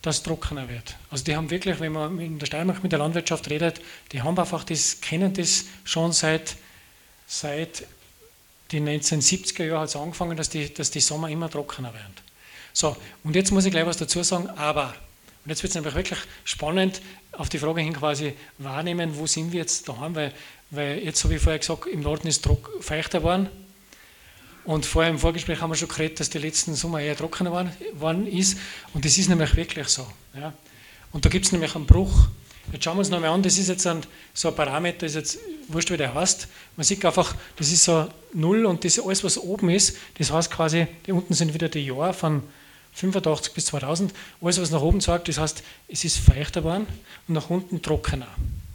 dass es trockener wird. Also die haben wirklich, wenn man in der Steiermark mit der Landwirtschaft redet, die haben einfach das, kennen das schon seit den 1970er Jahren hat es angefangen, dass die Sommer immer trockener werden. So, und jetzt muss ich gleich was dazu sagen, aber, und jetzt wird es nämlich wirklich spannend, auf die Frage hin quasi wahrnehmen, wo sind wir jetzt daheim, weil jetzt habe ich vorher gesagt, im Norden ist es feuchter geworden. Und vorher im Vorgespräch haben wir schon geredet, dass die letzten Sommer eher trockener waren ist. Und das ist nämlich wirklich so. Ja. Und da gibt es nämlich einen Bruch. Jetzt schauen wir uns nochmal an, das ist jetzt so ein Parameter, ist jetzt wurscht, wie der heißt. Man sieht einfach, das ist so 0 und das alles, was oben ist, das heißt quasi, da unten sind wieder die Jahre von 85 bis 2000. Alles, was nach oben zeigt, das heißt, es ist feuchter geworden und nach unten trockener.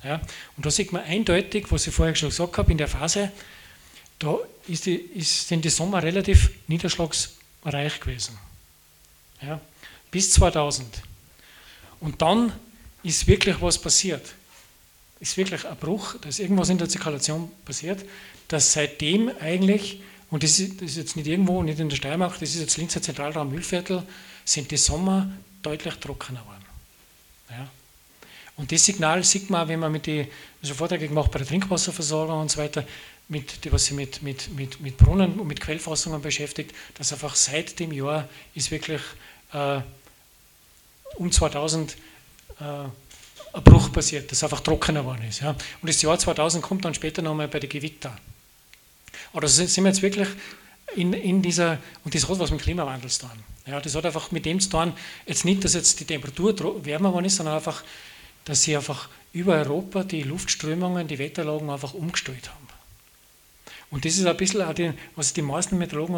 Ja. Und da sieht man eindeutig, was ich vorher schon gesagt habe, in der Phase, da sind die Sommer relativ niederschlagsreich gewesen. Ja, bis 2000. Und dann ist wirklich was passiert. Ist wirklich ein Bruch, da ist irgendwas in der Zirkulation passiert, dass seitdem eigentlich, und das ist jetzt nicht irgendwo, nicht in der Steiermark, das ist jetzt Linzer Zentralraum Mühlviertel, sind die Sommer deutlich trockener geworden. Ja. Und das Signal sieht man, wenn man mit den also Vorträge gemacht bei der Trinkwasserversorgung und so weiter, was sich mit Brunnen und mit Quellfassungen beschäftigt, dass einfach seit dem Jahr ist wirklich um 2000 ein Bruch passiert, dass einfach trockener geworden ist. Ja. Und das Jahr 2000 kommt dann später nochmal bei den Gewitter. Aber sind wir jetzt wirklich in dieser, und das hat was mit Klimawandel zu tun. Ja, das hat einfach mit dem zu tun, jetzt nicht, dass jetzt die Temperatur wärmer geworden ist, sondern einfach, dass sie einfach über Europa die Luftströmungen, die Wetterlagen einfach umgestellt haben. Und das ist ein bisschen, auch was die meisten Meteorologen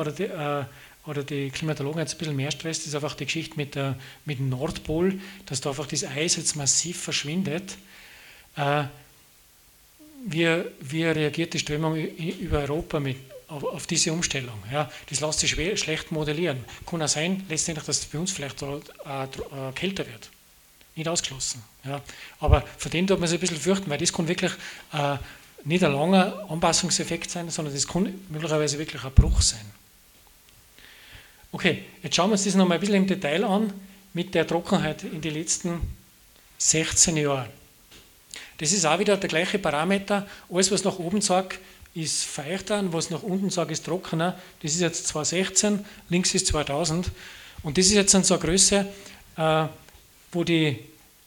oder die Klimatologen jetzt ein bisschen mehr stresst, ist einfach die Geschichte mit dem Nordpol, dass da einfach das Eis jetzt massiv verschwindet. Wie reagiert die Strömung über Europa auf diese Umstellung? Ja, das lässt sich schlecht modellieren. Kann auch sein, letztendlich, dass es bei uns vielleicht kälter wird. Nicht ausgeschlossen. Ja. Aber vor dem darf man sich ein bisschen fürchten, weil das kann wirklich nicht ein langer Anpassungseffekt sein, sondern das kann möglicherweise wirklich ein Bruch sein. Okay, jetzt schauen wir uns das nochmal ein bisschen im Detail an mit der Trockenheit in den letzten 16 Jahren. Das ist auch wieder der gleiche Parameter. Alles, was nach oben sagt, ist feuchter, und was nach unten sagt, ist trockener. Das ist jetzt 2016, links ist 2000. Und das ist jetzt so eine Größe, wo die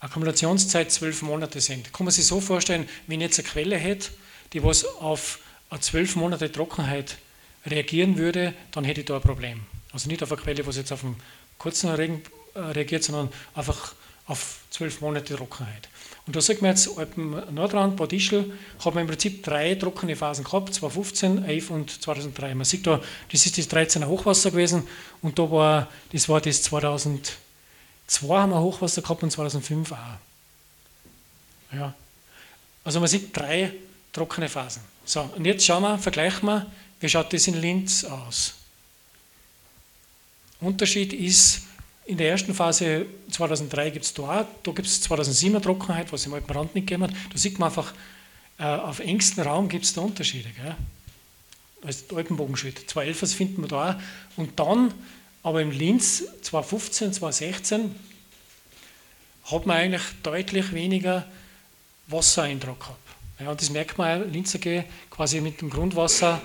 Akkumulationszeit 12 Monate sind. Kann man sich so vorstellen, wenn ich jetzt eine Quelle hätte, die was auf eine 12 Monate Trockenheit reagieren würde, dann hätte ich da ein Problem. Also nicht auf eine Quelle, was jetzt auf einen kurzen Regen reagiert, sondern einfach auf 12 Monate Trockenheit. Und da sagt man jetzt, Alpen-Nordrand, Bad Ischl, hat man im Prinzip 3 trockene Phasen gehabt, 2015, 11 und 2003. Man sieht da, das ist das 13er Hochwasser gewesen und da war das 2002 haben wir Hochwasser gehabt und 2005 auch. Ja. Also man sieht 3 trockene Phasen. So, und jetzt schauen wir, vergleichen wir, wie schaut das in Linz aus? Unterschied ist, in der ersten Phase 2003 gibt es da gibt es 2007er Trockenheit, was im Alpenrand nicht gegeben hat. Da sieht man einfach, auf engstem Raum gibt es da Unterschiede. Gell? Also Alpenbogenschild, 2011 finden wir da auch. Und dann, aber im Linz 2015, 2016, hat man eigentlich deutlich weniger Wassereintrag gehabt. Ja, und das merkt man auch, Linz AG quasi mit dem Grundwasser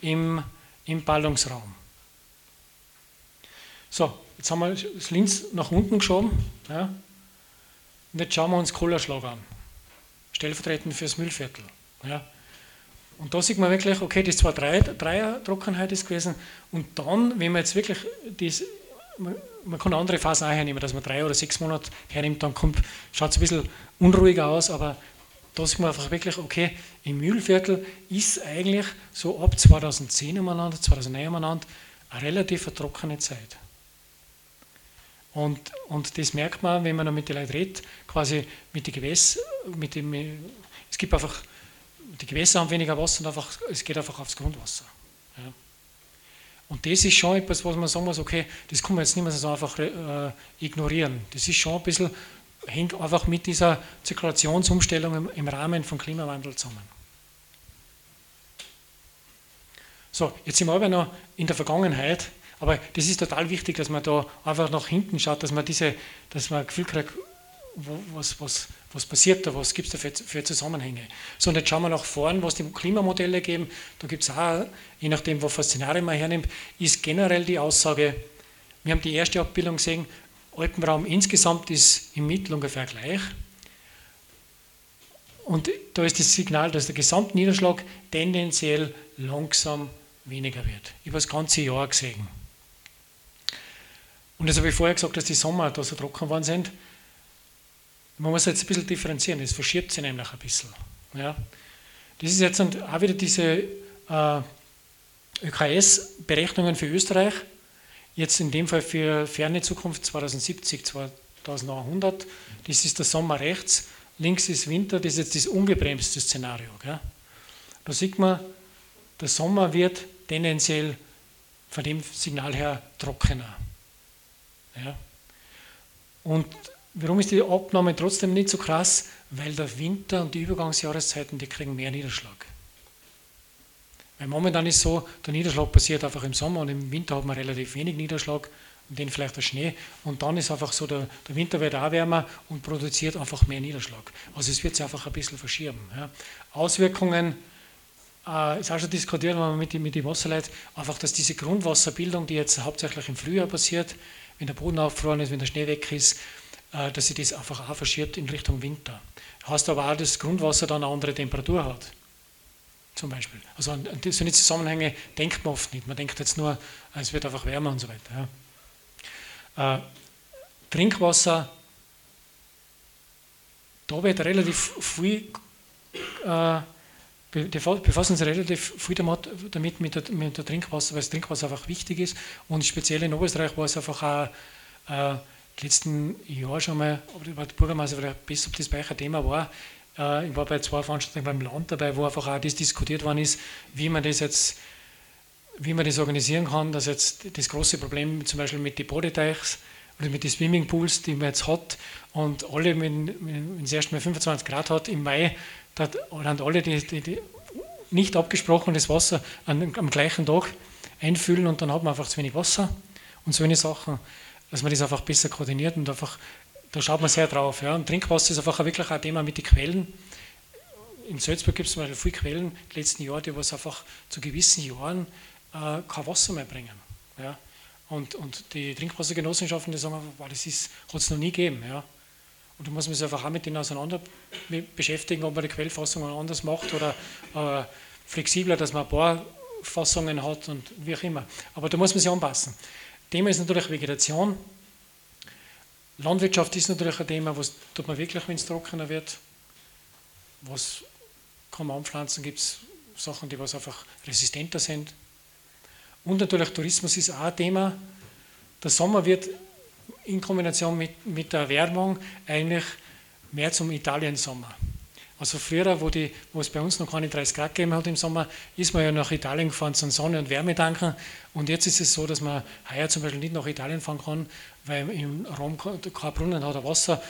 im Ballungsraum. So, jetzt haben wir das Linz nach unten geschoben. Ja. Und jetzt schauen wir uns Kollerschlag an. Stellvertretend für das Mühlviertel. Ja. Und da sieht man wirklich, okay, das war 3er Trockenheit ist gewesen. Und dann, wenn man jetzt wirklich, man kann andere Phasen auch hernehmen, dass man 3 oder 6 Monate hernimmt, dann schaut es ein bisschen unruhiger aus, aber da sieht man einfach wirklich, okay, im Mühlviertel ist eigentlich so ab 2010 umeinander, 2009 umeinander, eine relativ trockene Zeit. Und das merkt man, wenn man dann mit den Leuten redet, quasi mit den Gewässern, es gibt einfach, die Gewässer haben weniger Wasser und einfach, es geht einfach aufs Grundwasser. Ja. Und das ist schon etwas, was man sagen muss, okay, das kann man jetzt nicht mehr so einfach ignorieren. Das ist schon ein bisschen, hängt einfach mit dieser Zirkulationsumstellung im Rahmen von Klimawandel zusammen. So, jetzt sind wir aber noch in der Vergangenheit, aber das ist total wichtig, dass man da einfach nach hinten schaut, dass man ein Gefühl kriegt, was passiert da, was gibt es da für Zusammenhänge. So, und jetzt schauen wir nach vorn, was die Klimamodelle geben. Da gibt es auch, je nachdem, was für Szenarien man hernimmt, ist generell die Aussage, wir haben die erste Abbildung gesehen, Alpenraum insgesamt ist im Mittel ungefähr gleich. Und da ist das Signal, dass der Gesamtniederschlag tendenziell langsam weniger wird. Über das ganze Jahr gesehen. Und das habe ich vorher gesagt, dass die Sommer da so trocken waren sind. Man muss jetzt ein bisschen differenzieren, es verschiebt sich nämlich ein bisschen. Ja. Das ist jetzt auch wieder diese ÖKS-Berechnungen für Österreich. Jetzt in dem Fall für ferne Zukunft 2070, 2100, das ist der Sommer rechts, links ist Winter, das ist jetzt das ungebremste Szenario. Gell? Da sieht man, der Sommer wird tendenziell von dem Signal her trockener. Ja? Und warum ist die Abnahme trotzdem nicht so krass? Weil der Winter und die Übergangsjahreszeiten, die kriegen mehr Niederschlag. Weil momentan ist so, der Niederschlag passiert einfach im Sommer und im Winter hat man relativ wenig Niederschlag und dann vielleicht der Schnee. Und dann ist einfach so, der Winter wird auch wärmer und produziert einfach mehr Niederschlag. Also es wird sich einfach ein bisschen verschieben. Ja. Auswirkungen, ist auch schon diskutiert, wenn man mit den Wasserleuten, einfach, dass diese Grundwasserbildung, die jetzt hauptsächlich im Frühjahr passiert, wenn der Boden aufgefroren ist, wenn der Schnee weg ist, dass sich das einfach auch verschiebt in Richtung Winter. Heißt aber auch, dass das Grundwasser dann eine andere Temperatur hat. Zum Beispiel. Also an diese Zusammenhänge denkt man oft nicht. Man denkt jetzt nur, es wird einfach wärmer und so weiter. Ja. Trinkwasser, da wird relativ viel, befassen sich relativ viel damit mit der Trinkwasser, weil das Trinkwasser einfach wichtig ist. Und speziell in Oberösterreich war es einfach auch im letzten Jahr schon mal, aber die Bürgermeister vielleicht besser, ob das bei euch ein Thema war. Ich war bei 2 Veranstaltungen beim Land dabei, wo einfach auch das diskutiert worden ist, wie man das organisieren kann, dass jetzt das große Problem zum Beispiel mit den Badeteichs oder mit den Swimmingpools, die man jetzt hat und alle, wenn es erst mal 25 Grad hat im Mai, da haben alle die nicht abgesprochenes Wasser am gleichen Tag einfüllen und dann hat man einfach zu wenig Wasser. und so eine Sachen, dass man das einfach besser koordiniert und einfach, da schaut man sehr drauf. Ja. Und Trinkwasser ist einfach wirklich ein Thema mit den Quellen. In Salzburg gibt es zum Beispiel viele Quellen, die letzten Jahre, die was einfach zu gewissen Jahren kein Wasser mehr bringen. Ja. Und die Trinkwassergenossenschaften, die sagen einfach, wow, das hat es noch nie gegeben. Ja. Und da muss man sich einfach auch mit denen auseinander beschäftigen, ob man die Quellfassung anders macht oder flexibler, dass man ein paar Fassungen hat und wie auch immer. Aber da muss man sich anpassen. Thema ist natürlich Vegetation. Landwirtschaft ist natürlich ein Thema, was tut man wirklich, wenn es trockener wird. Was kann man anpflanzen? Gibt es Sachen, die was einfach resistenter sind? Und natürlich Tourismus ist auch ein Thema. Der Sommer wird in Kombination mit der Erwärmung eigentlich mehr zum Italien-Sommer. Also früher, wo es bei uns noch keine 30 Grad gegeben hat im Sommer, ist man ja nach Italien gefahren zum Sonne und Wärme tanken. Und jetzt ist es so, dass man heuer zum Beispiel nicht nach Italien fahren kann, weil in Rom kein Brunnen hat, Wasser.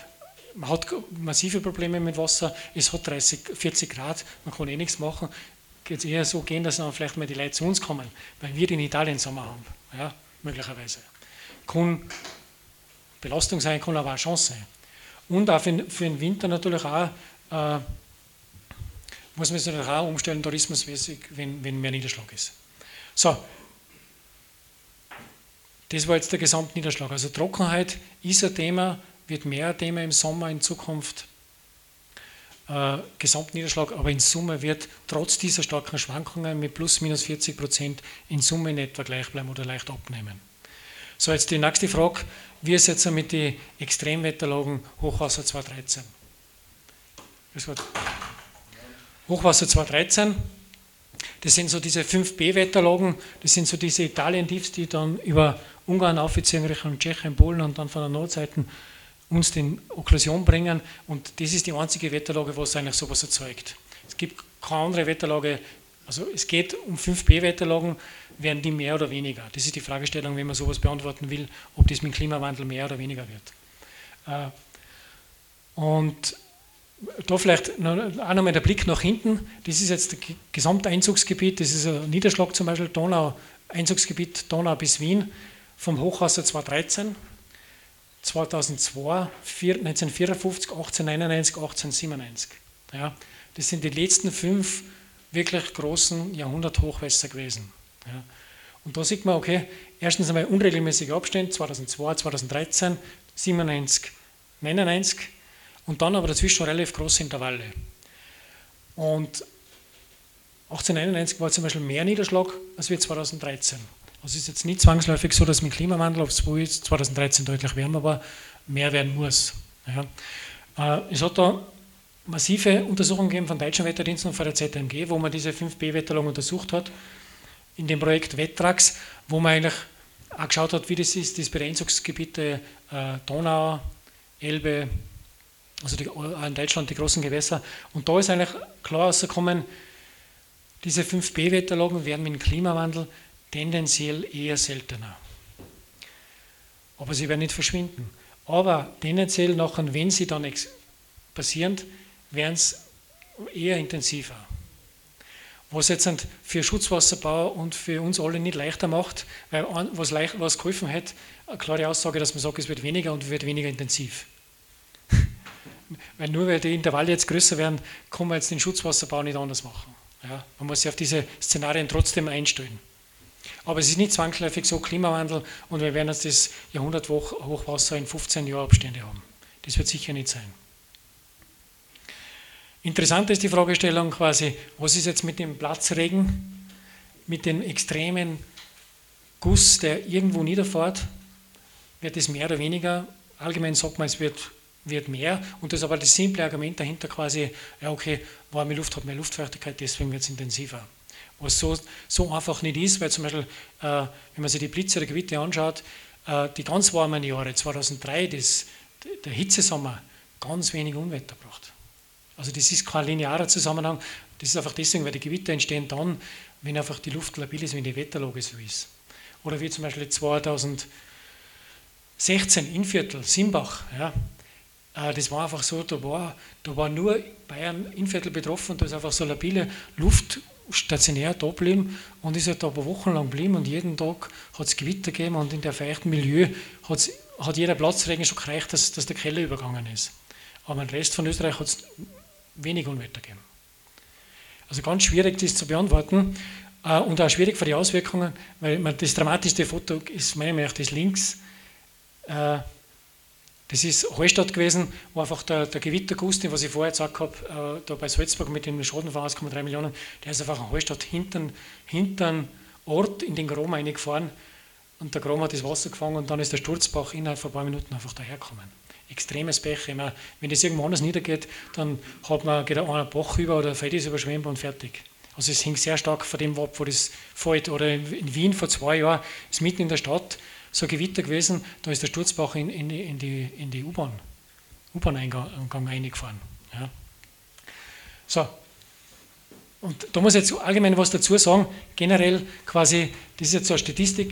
Man hat massive Probleme mit Wasser, es hat 30, 40 Grad, man kann eh nichts machen. Geht es eher so gehen, dass dann vielleicht mal die Leute zu uns kommen, weil wir den Italien-Sommer haben, ja, möglicherweise. Kann Belastung sein, kann aber auch Chance sein. Und auch für den Winter natürlich auch, muss man sich natürlich auch umstellen, tourismusmäßig, wenn mehr Niederschlag ist. So, das war jetzt der Gesamtniederschlag. Also Trockenheit ist ein Thema, wird mehr ein Thema im Sommer in Zukunft. Gesamtniederschlag, aber in Summe wird trotz dieser starken Schwankungen mit plus minus 40% in Summe in etwa gleich bleiben oder leicht abnehmen. So, jetzt die nächste Frage, wie ist jetzt mit den Extremwetterlagen Hochwasser 2013? Hochwasser 2013, das sind so diese 5B-Wetterlagen, das sind so diese Italien-Tiefs, die dann über Ungarn aufziehen, Richtung Tschechien, Polen und dann von der Nordseite uns in Okklusion bringen, und das ist die einzige Wetterlage, was eigentlich sowas erzeugt. Es gibt keine andere Wetterlage, also es geht um 5B-Wetterlagen, werden die mehr oder weniger? Das ist die Fragestellung, wenn man sowas beantworten will, ob das mit dem Klimawandel mehr oder weniger wird. Und da vielleicht auch nochmal der Blick nach hinten, das ist jetzt das Gesamteinzugsgebiet, das ist ein Niederschlag zum Beispiel, Donau, Einzugsgebiet Donau bis Wien, vom Hochwasser 2013, 2002, 1954, 1891, 1897. Ja, das sind die letzten 5 wirklich großen Jahrhunderthochwässer gewesen. Ja. Und da sieht man, okay, erstens einmal unregelmäßige Abstände, 2002, 2013, 97, 99 und dann aber dazwischen relativ große Intervalle. Und 1891 war zum Beispiel mehr Niederschlag als wie 2013. Also es ist jetzt nicht zwangsläufig so, dass mit Klimawandel, obwohl es 2013 deutlich wärmer war, mehr werden muss. Ja. Es hat da massive Untersuchungen gegeben von deutschen Wetterdiensten und von der ZAMG, wo man diese 5B-Wetterlagen untersucht hat, in dem Projekt Wettrax, wo man eigentlich auch geschaut hat, wie das ist, das bei den Einzugsgebieten Donau, Elbe, also auch in Deutschland die großen Gewässer. Und da ist eigentlich klar rausgekommen, diese 5B-Wetterlagen werden mit dem Klimawandel tendenziell eher seltener. Aber sie werden nicht verschwinden. Aber tendenziell nachher, wenn sie dann passieren, werden sie eher intensiver. Was jetzt für Schutzwasserbau und für uns alle nicht leichter macht, weil was geholfen hat, eine klare Aussage, dass man sagt, es wird weniger und wird weniger intensiv. Weil nur weil die Intervalle jetzt größer werden, kann man jetzt den Schutzwasserbau nicht anders machen. Ja? Man muss sich auf diese Szenarien trotzdem einstellen. Aber es ist nicht zwangsläufig so, Klimawandel, und wir werden jetzt das Jahrhunderthochwasser in 15 Jahren Abstände haben. Das wird sicher nicht sein. Interessant ist die Fragestellung quasi, was ist jetzt mit dem Platzregen, mit dem extremen Guss, der irgendwo niederfährt, wird es mehr oder weniger, allgemein sagt man, es wird mehr, und das ist aber das simple Argument dahinter quasi, ja okay, warme Luft hat mehr Luftfeuchtigkeit, deswegen wird es intensiver. Was so einfach nicht ist, weil zum Beispiel, wenn man sich die Blitze oder Gewitter anschaut, die ganz warmen Jahre, 2003, der Hitzesommer, ganz wenig Unwetter braucht. Also das ist kein linearer Zusammenhang, das ist einfach deswegen, weil die Gewitter entstehen dann, wenn einfach die Luft labil ist, wenn die Wetterlage so ist. Oder wie zum Beispiel 2016, Innviertel, Simbach, ja, Das war einfach so, da war nur Bayern Innviertel betroffen und da ist einfach so labile Luft stationär da geblieben und ist halt da aber wochenlang geblieben und jeden Tag hat es Gewitter gegeben und in der feuchten Milieu hat jeder Platzregen schon gereicht, dass der Keller übergangen ist. Aber im Rest von Österreich hat es wenig Unwetter gegeben. Also ganz schwierig, das zu beantworten und auch schwierig für die Auswirkungen, weil das dramatischste Foto ist meiner Meinung nach das links. Das ist Hallstatt gewesen, wo einfach der Gewitterguss, den was ich vorher gesagt habe, da bei Salzburg mit dem Schaden von 1,3 Millionen, der ist einfach in Hallstatt hintern Ort in den Grom reingefahren und der Grom hat das Wasser gefangen und dann ist der Sturzbach innerhalb von ein paar Minuten einfach dahergekommen. Extremes Pech. Meine, wenn das irgendwo anders niedergeht, dann geht einer Bach über oder fällt das überschwemmbar und fertig. Also es hängt sehr stark von dem ab, wo das fällt. Oder in Wien vor 2 Jahren ist mitten in der Stadt so ein Gewitter gewesen, da ist der Sturzbach in die U-Bahn-Eingang reingefahren. Ja. So, und da muss ich jetzt allgemein was dazu sagen, generell quasi, das ist jetzt so eine Statistik,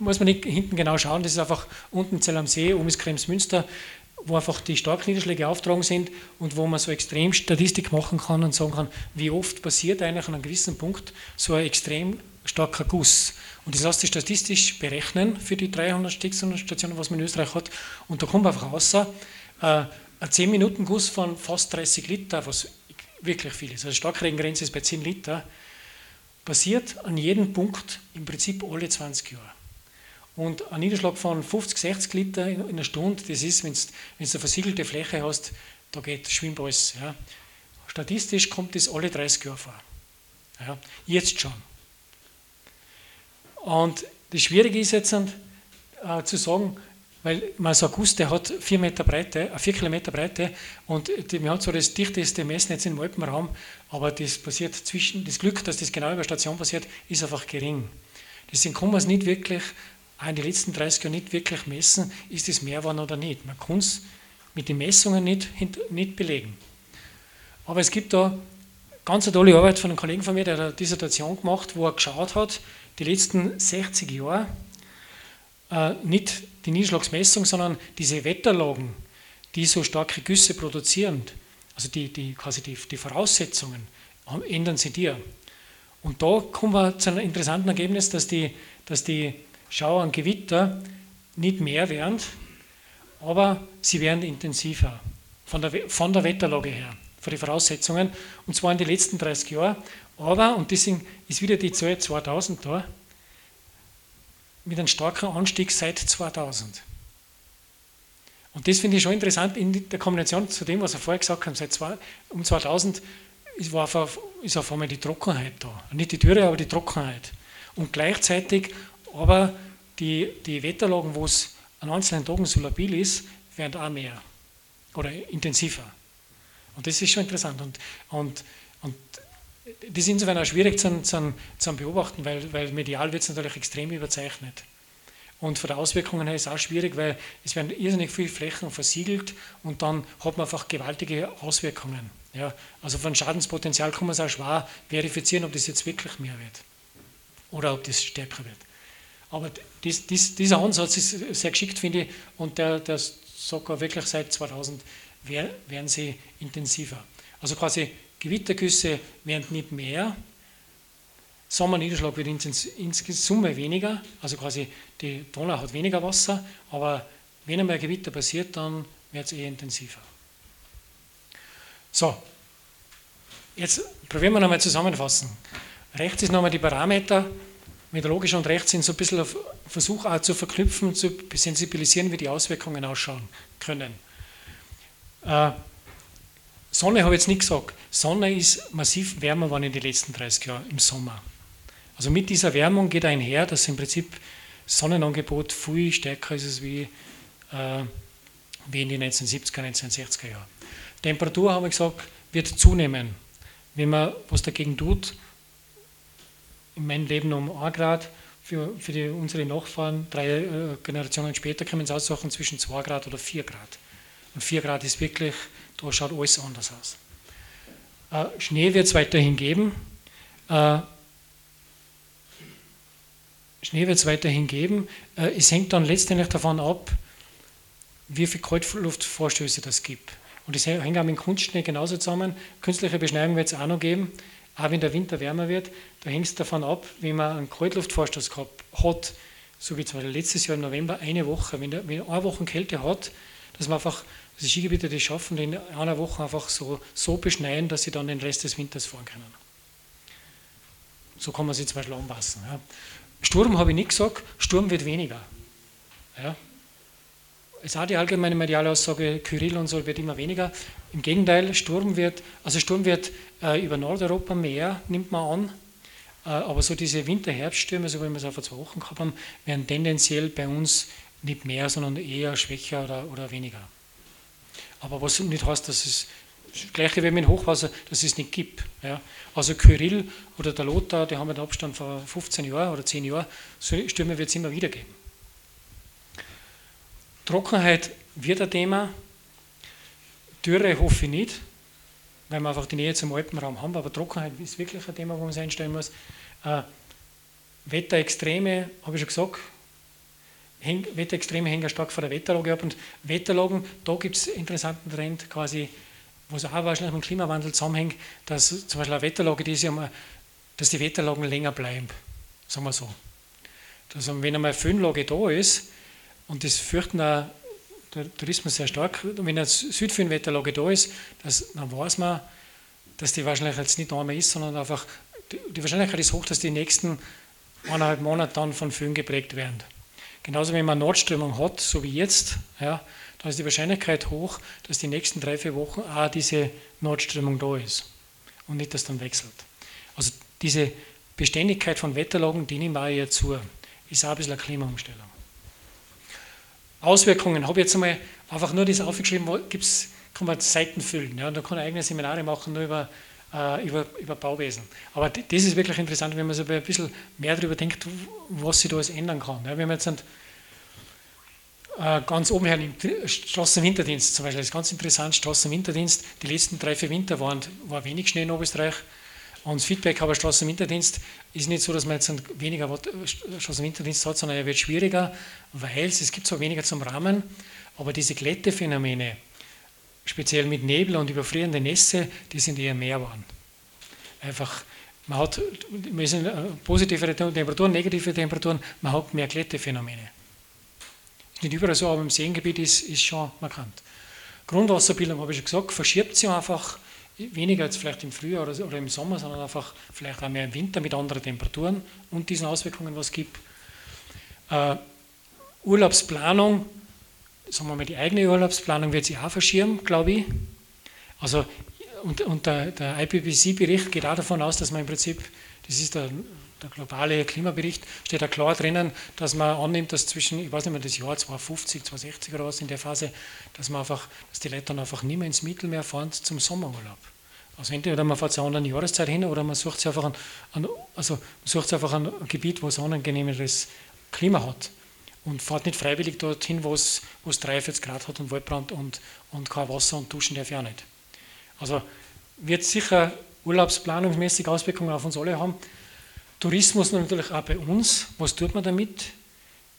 muss man nicht hinten genau schauen, das ist einfach unten Zell am See, oben ist Kremsmünster, wo einfach die Starkniederschläge auftragen sind und wo man so extrem Statistik machen kann und sagen kann, wie oft passiert eigentlich an einem gewissen Punkt so ein extrem starker Guss. Und das lässt sich statistisch berechnen für die 300 Stationen, was man in Österreich hat. Und da kommt einfach raus, ein 10-Minuten-Guss von fast 30 Liter, was wirklich viel ist. Also die Starkregengrenze ist bei 10 Liter. Passiert an jedem Punkt im Prinzip alle 20 Jahre. Und ein Niederschlag von 50, 60 Liter in einer Stunde, das ist, wenn du eine versiegelte Fläche hast, da geht schwimmt alles. Ja. Statistisch kommt das alle 30 Jahre vor. Ja, jetzt schon. Und das Schwierige ist jetzt zu sagen, weil man so ein Guss, der hat 4 Kilometer Breite und man hat so das dichteste Messnetz im Alpenraum, aber das passiert das Glück, dass das genau über Station passiert, ist einfach gering. Deswegen kann man es nicht wirklich, auch in den letzten 30 Jahren nicht wirklich messen, ist es mehr geworden oder nicht. Man kann es mit den Messungen nicht belegen. Aber es gibt da ganz eine tolle Arbeit von einem Kollegen von mir, der eine Dissertation gemacht, wo er geschaut hat, die letzten 60 Jahre, nicht die Niederschlagsmessung, sondern diese Wetterlagen, die so starke Güsse produzieren, also die Voraussetzungen, ändern sich dir. Und da kommen wir zu einem interessanten Ergebnis, dass die Schauer und Gewitter nicht mehr werden, aber sie werden intensiver, von der Wetterlage her, von den Voraussetzungen, und zwar in den letzten 30 Jahren. Aber, und deswegen ist wieder die Zahl 2000 da, mit einem starken Anstieg seit 2000. Und das finde ich schon interessant in der Kombination zu dem, was er vorher gesagt hat, um 2000 ist auf einmal die Trockenheit da. Nicht die Dürre, aber die Trockenheit. Und gleichzeitig aber die Wetterlagen, wo es an einzelnen Tagen so labil ist, werden auch mehr oder intensiver. Und das ist schon interessant. Und das ist insofern auch schwierig zu beobachten, weil medial wird es natürlich extrem überzeichnet. Und von den Auswirkungen her ist es auch schwierig, weil es werden irrsinnig viele Flächen versiegelt und dann hat man einfach gewaltige Auswirkungen. Ja, also von Schadenspotenzial kann man es auch schwer verifizieren, ob das jetzt wirklich mehr wird oder ob das stärker wird. Aber dieser Ansatz ist sehr geschickt, finde ich, und der sogar wirklich seit 2000 werden sie intensiver. Also quasi Gewittergüsse werden nicht mehr, Sommerniederschlag wird insgesamt weniger, also quasi die Donau hat weniger Wasser, aber wenn einmal Gewitter passiert, dann wird es eher intensiver. So, jetzt probieren wir nochmal zusammenfassen. Rechts ist nochmal die Parameter, meteorologisch und rechts sind so ein bisschen auf Versuch auch zu verknüpfen, zu sensibilisieren, wie die Auswirkungen ausschauen können. Sonne habe ich jetzt nicht gesagt. Sonne ist massiv wärmer geworden in den letzten 30 Jahren im Sommer. Also mit dieser Wärmung geht einher, dass im Prinzip Sonnenangebot viel stärker ist als wie in den 1970er, 1960er Jahren. Temperatur, habe ich gesagt, wird zunehmen. Wenn man was dagegen tut, in meinem Leben um 1 Grad, für unsere Nachfahren, 3 Generationen später, können wir uns aussuchen zwischen 2 Grad oder 4 Grad. Und 4 Grad ist wirklich... Da schaut alles anders aus. Schnee wird es weiterhin geben. Es hängt dann letztendlich davon ab, wie viele Kaltluftvorstöße das gibt. Und das hängt auch mit dem Kunstschnee genauso zusammen. Künstliche Beschneiung wird es auch noch geben, auch wenn der Winter wärmer wird. Da hängt es davon ab, wenn man einen Kaltluftvorstoß hat, so wie zum Beispiel letztes Jahr im November, eine Woche. Wenn eine Woche Kälte hat, dass man einfach die Skigebiete, die schaffen, die in einer Woche einfach so beschneien, dass sie dann den Rest des Winters fahren können. So kann man sich zum Beispiel anpassen. Ja. Sturm habe ich nicht gesagt, Sturm wird weniger. Ja. Es ist auch die allgemeine mediale Aussage, Kyrill und so wird immer weniger. Im Gegenteil, Sturm wird über Nordeuropa mehr, nimmt man an, aber so diese Winter-Herbststürme, so wie wir es auch vor 2 Wochen gehabt haben, werden tendenziell bei uns nicht mehr, sondern eher schwächer oder weniger. Aber was nicht heißt, dass es das Gleiche wie mit Hochwasser, dass es nicht gibt. Ja. Also Kyrill oder der Lothar, die haben einen Abstand von 15 Jahren oder 10 Jahren, so Stürme wird es immer wieder geben. Trockenheit wird ein Thema, Dürre hoffe ich nicht, weil wir einfach die Nähe zum Alpenraum haben, aber Trockenheit ist wirklich ein Thema, wo man sich einstellen muss. Wetterextreme, habe ich schon gesagt, Wetterextreme hängen stark von der Wetterlage ab, und Wetterlagen, da gibt es einen interessanten Trend quasi, wo es auch wahrscheinlich mit dem Klimawandel zusammenhängt, dass zum Beispiel eine Wetterlage, dass die Wetterlagen länger bleiben, sagen wir so. Dass, wenn einmal eine Föhnlage da ist, und das fürchten auch der Tourismus sehr stark, und wenn eine Südföhnwetterlage da ist, dann weiß man, dass die Wahrscheinlichkeit jetzt nicht noch einmal ist, sondern einfach, die Wahrscheinlichkeit ist hoch, dass die nächsten 1,5 Monate dann von Föhn geprägt werden. Genauso, wenn man eine Nordströmung hat, so wie jetzt, ja, dann ist die Wahrscheinlichkeit hoch, dass die nächsten 3-4 Wochen auch diese Nordströmung da ist und nicht, dass dann wechselt. Also diese Beständigkeit von Wetterlagen, die nehmen wir eher zu. Ist auch ein bisschen eine Klimaumstellung. Auswirkungen, habe ich jetzt einmal einfach nur das aufgeschrieben, wo gibt's, kann man Seiten füllen, ja, und da kann man eigene Seminare machen, nur über Bauwesen. Aber das ist wirklich interessant, wenn man so ein bisschen mehr darüber denkt, was sich da alles ändern kann. Ja, wenn man jetzt ganz oben hernimmt, Straßenwinterdienst zum Beispiel, das ist ganz interessant, Straßenwinterdienst, die letzten 3-4 Winter war wenig Schnee in Oberösterreich, und das Feedback aber Straßenwinterdienst ist nicht so, dass man jetzt weniger Straßenwinterdienst hat, sondern er wird schwieriger, weil es gibt zwar weniger zum Rahmen, aber diese Glättephänomene, speziell mit Nebel und überfrierende Nässe, die sind eher mehr geworden. Einfach, man ist positive Temperaturen, negative Temperaturen, man hat mehr Glättephänomene. Nicht überall so, aber im Seengebiet ist schon markant. Grundwasserbildung, habe ich schon gesagt, verschiebt sich einfach. Weniger als vielleicht im Frühjahr oder im Sommer, sondern einfach vielleicht auch mehr im Winter mit anderen Temperaturen und diesen Auswirkungen, was es gibt. Urlaubsplanung, sagen wir mal, die eigene Urlaubsplanung wird sich auch verschieben, glaube ich. Also, und der IPCC-Bericht geht auch davon aus, dass man im Prinzip, das ist der globale Klimabericht, steht da klar drinnen, dass man annimmt, dass zwischen, ich weiß nicht mehr, das Jahr 2050, 2060 oder was in der Phase, dass die Leute dann einfach nicht mehr ins Mittelmeer fahren zum Sommerurlaub. Also entweder man fährt zur anderen Jahreszeit hin oder man sucht sich einfach ein Gebiet, wo es ein angenehmeres Klima hat und fährt nicht freiwillig dorthin, wo es 43 Grad hat und Waldbrand und kein Wasser und duschen darf ja auch nicht. Also wird sicher urlaubsplanungsmäßig Auswirkungen auf uns alle haben. Tourismus natürlich auch bei uns. Was tut man damit?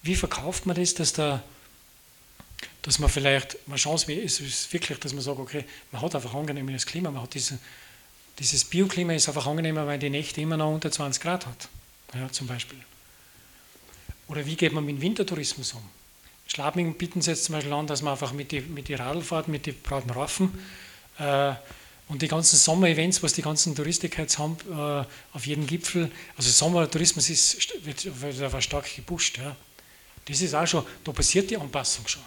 Wie verkauft man das, dass man vielleicht, eine Chance ist wirklich, dass man sagt, okay, man hat einfach angenehmes Klima, man hat dieses Bioklima ist einfach angenehmer, weil die Nächte immer noch unter 20 Grad hat, ja, zum Beispiel. Oder wie geht man mit dem Wintertourismus um? Schlabming bieten sie jetzt zum Beispiel an, dass man einfach mit die Radlfahrt, mit den breiten Raffen, und die ganzen Sommer-Events, was die ganzen Touristiker jetzt haben, auf jedem Gipfel, also Sommertourismus wird einfach stark gepusht. Ja. Das ist auch schon, da passiert die Anpassung schon.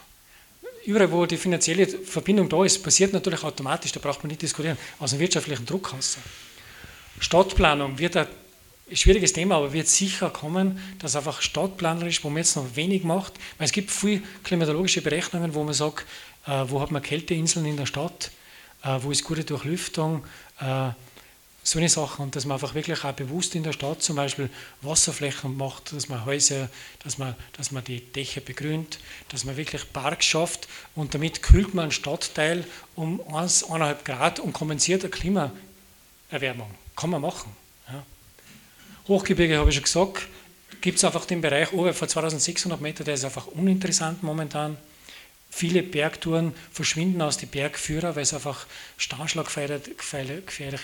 Überall, wo die finanzielle Verbindung da ist, passiert natürlich automatisch, da braucht man nicht diskutieren, aus dem wirtschaftlichen Druck raus. Stadtplanung wird ein schwieriges Thema, aber wird sicher kommen, dass einfach stadtplanerisch, wo man jetzt noch wenig macht, weil es gibt viele klimatologische Berechnungen, wo man sagt, wo hat man Kälteinseln in der Stadt, wo ist gute Durchlüftung, so eine Sache, und dass man einfach wirklich auch bewusst in der Stadt zum Beispiel Wasserflächen macht, dass man Häuser, dass man die Dächer begrünt, dass man wirklich Parks schafft, und damit kühlt man einen Stadtteil um 1,5 Grad und kompensiert eine Klimaerwärmung. Kann man machen. Ja. Hochgebirge, habe ich schon gesagt, gibt es einfach den Bereich oberhalb von 2600 Meter, der ist einfach uninteressant momentan. Viele Bergtouren verschwinden aus den Bergführern, weil es einfach starnschlaggefährlich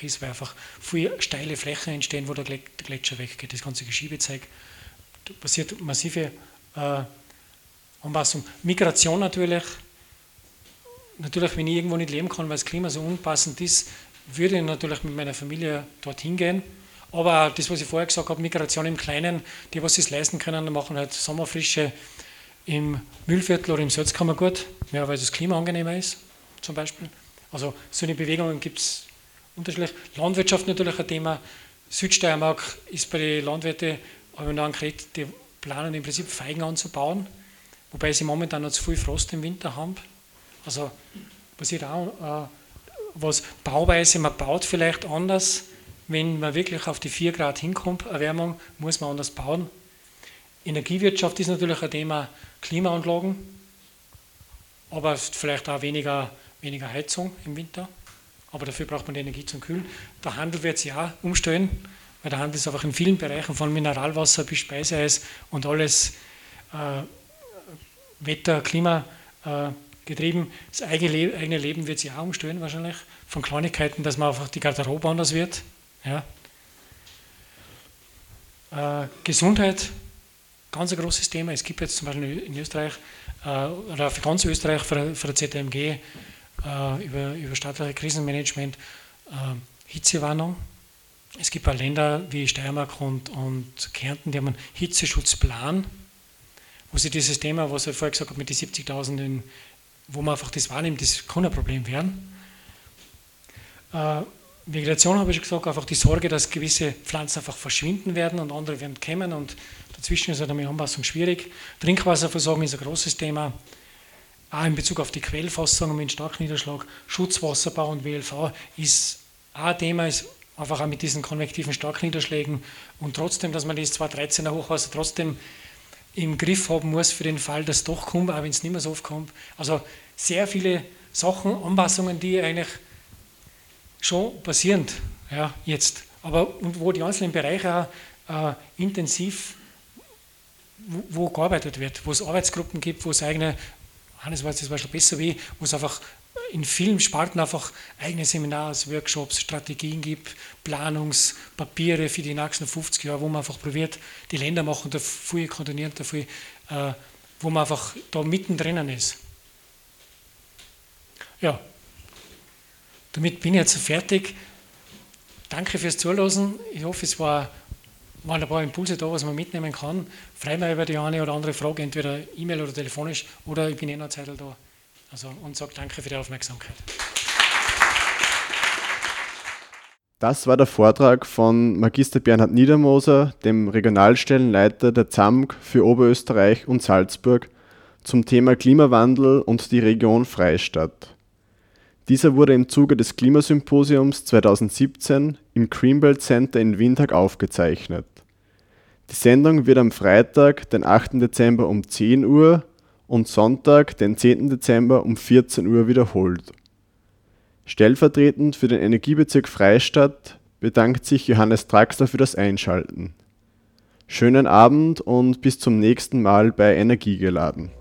ist, weil einfach viele steile Flächen entstehen, wo der Gletscher weggeht. Das ganze Geschiebezeug, da passiert massive Anpassung. Migration natürlich. Natürlich, wenn ich irgendwo nicht leben kann, weil das Klima so unpassend ist, würde ich natürlich mit meiner Familie dorthin gehen. Aber das, was ich vorher gesagt habe, Migration im Kleinen, die, was sie es leisten können, machen halt Sommerfrische im Mühlviertel oder im Salzkammergut, ja, weil das Klima angenehmer ist, zum Beispiel. Also so eine Bewegungen gibt es unterschiedlich. Landwirtschaft natürlich ein Thema. Südsteiermark ist bei den Landwirten, aber noch konkret, die planen im Prinzip Feigen anzubauen, wobei sie momentan noch zu viel Frost im Winter haben. Also passiert auch was. Bauweise, man baut vielleicht anders, wenn man wirklich auf die 4 Grad hinkommt, Erwärmung, muss man anders bauen. Energiewirtschaft ist natürlich ein Thema, Klimaanlagen, aber vielleicht auch weniger Heizung im Winter. Aber dafür braucht man die Energie zum Kühlen. Der Handel wird sich auch umstellen, weil der Handel ist einfach in vielen Bereichen, von Mineralwasser bis Speiseeis und alles Wetter, Klima getrieben. Das eigene Leben wird sich auch umstellen wahrscheinlich, von Kleinigkeiten, dass man einfach die Garderobe anders wird. Ja. Gesundheit. Ganz ein großes Thema. Es gibt jetzt zum Beispiel in Österreich oder für ganz Österreich für der ZAMG über staatliche Krisenmanagement Hitzewarnung. Es gibt auch Länder wie Steiermark und Kärnten, die haben einen Hitzeschutzplan, wo sie dieses Thema, was ich vorher gesagt habe, mit den 70.000, wo man einfach das wahrnimmt, das kann ein Problem werden. Vegetation habe ich schon gesagt, einfach die Sorge, dass gewisse Pflanzen einfach verschwinden werden und andere werden kämen und dazwischen ist eine Anpassung schwierig. Trinkwasserversorgung ist ein großes Thema, auch in Bezug auf die Quellfassung mit Starkniederschlag. Schutzwasserbau und WLV ist auch ein Thema, ist einfach auch mit diesen konvektiven Starkniederschlägen und trotzdem, dass man das 2013er Hochwasser trotzdem im Griff haben muss für den Fall, dass es doch kommt, auch wenn es nicht mehr so oft kommt. Also sehr viele Sachen, Anpassungen, die eigentlich schon passierend, ja, jetzt, aber und wo die einzelnen Bereiche auch intensiv, wo gearbeitet wird, wo es Arbeitsgruppen gibt, wo es eigene, Hannes weiß das war schon besser wie, wo es einfach in vielen Sparten einfach eigene Seminars, Workshops, Strategien gibt, Planungspapiere für die nächsten 50 Jahre, wo man einfach probiert, die Länder machen da viel, koordiniert da viel, wo man einfach da mittendrin ist. Ja. Damit bin ich jetzt fertig. Danke fürs Zuhören. Ich hoffe, es waren ein paar Impulse da, was man mitnehmen kann. Freue mich über die eine oder andere Frage, entweder E-Mail oder telefonisch, oder ich bin eh noch eine Zeit da. Also, und sage danke für die Aufmerksamkeit. Das war der Vortrag von Magister Bernhard Niedermoser, dem Regionalstellenleiter der ZAMG für Oberösterreich und Salzburg, zum Thema Klimawandel und die Region Freistadt. Dieser wurde im Zuge des Klimasymposiums 2017 im Greenbelt Center in Windhaag aufgezeichnet. Die Sendung wird am Freitag, den 8. Dezember um 10 Uhr und Sonntag, den 10. Dezember um 14 Uhr wiederholt. Stellvertretend für den Energiebezirk Freistadt bedankt sich Johannes Traxler für das Einschalten. Schönen Abend und bis zum nächsten Mal bei Energiegeladen.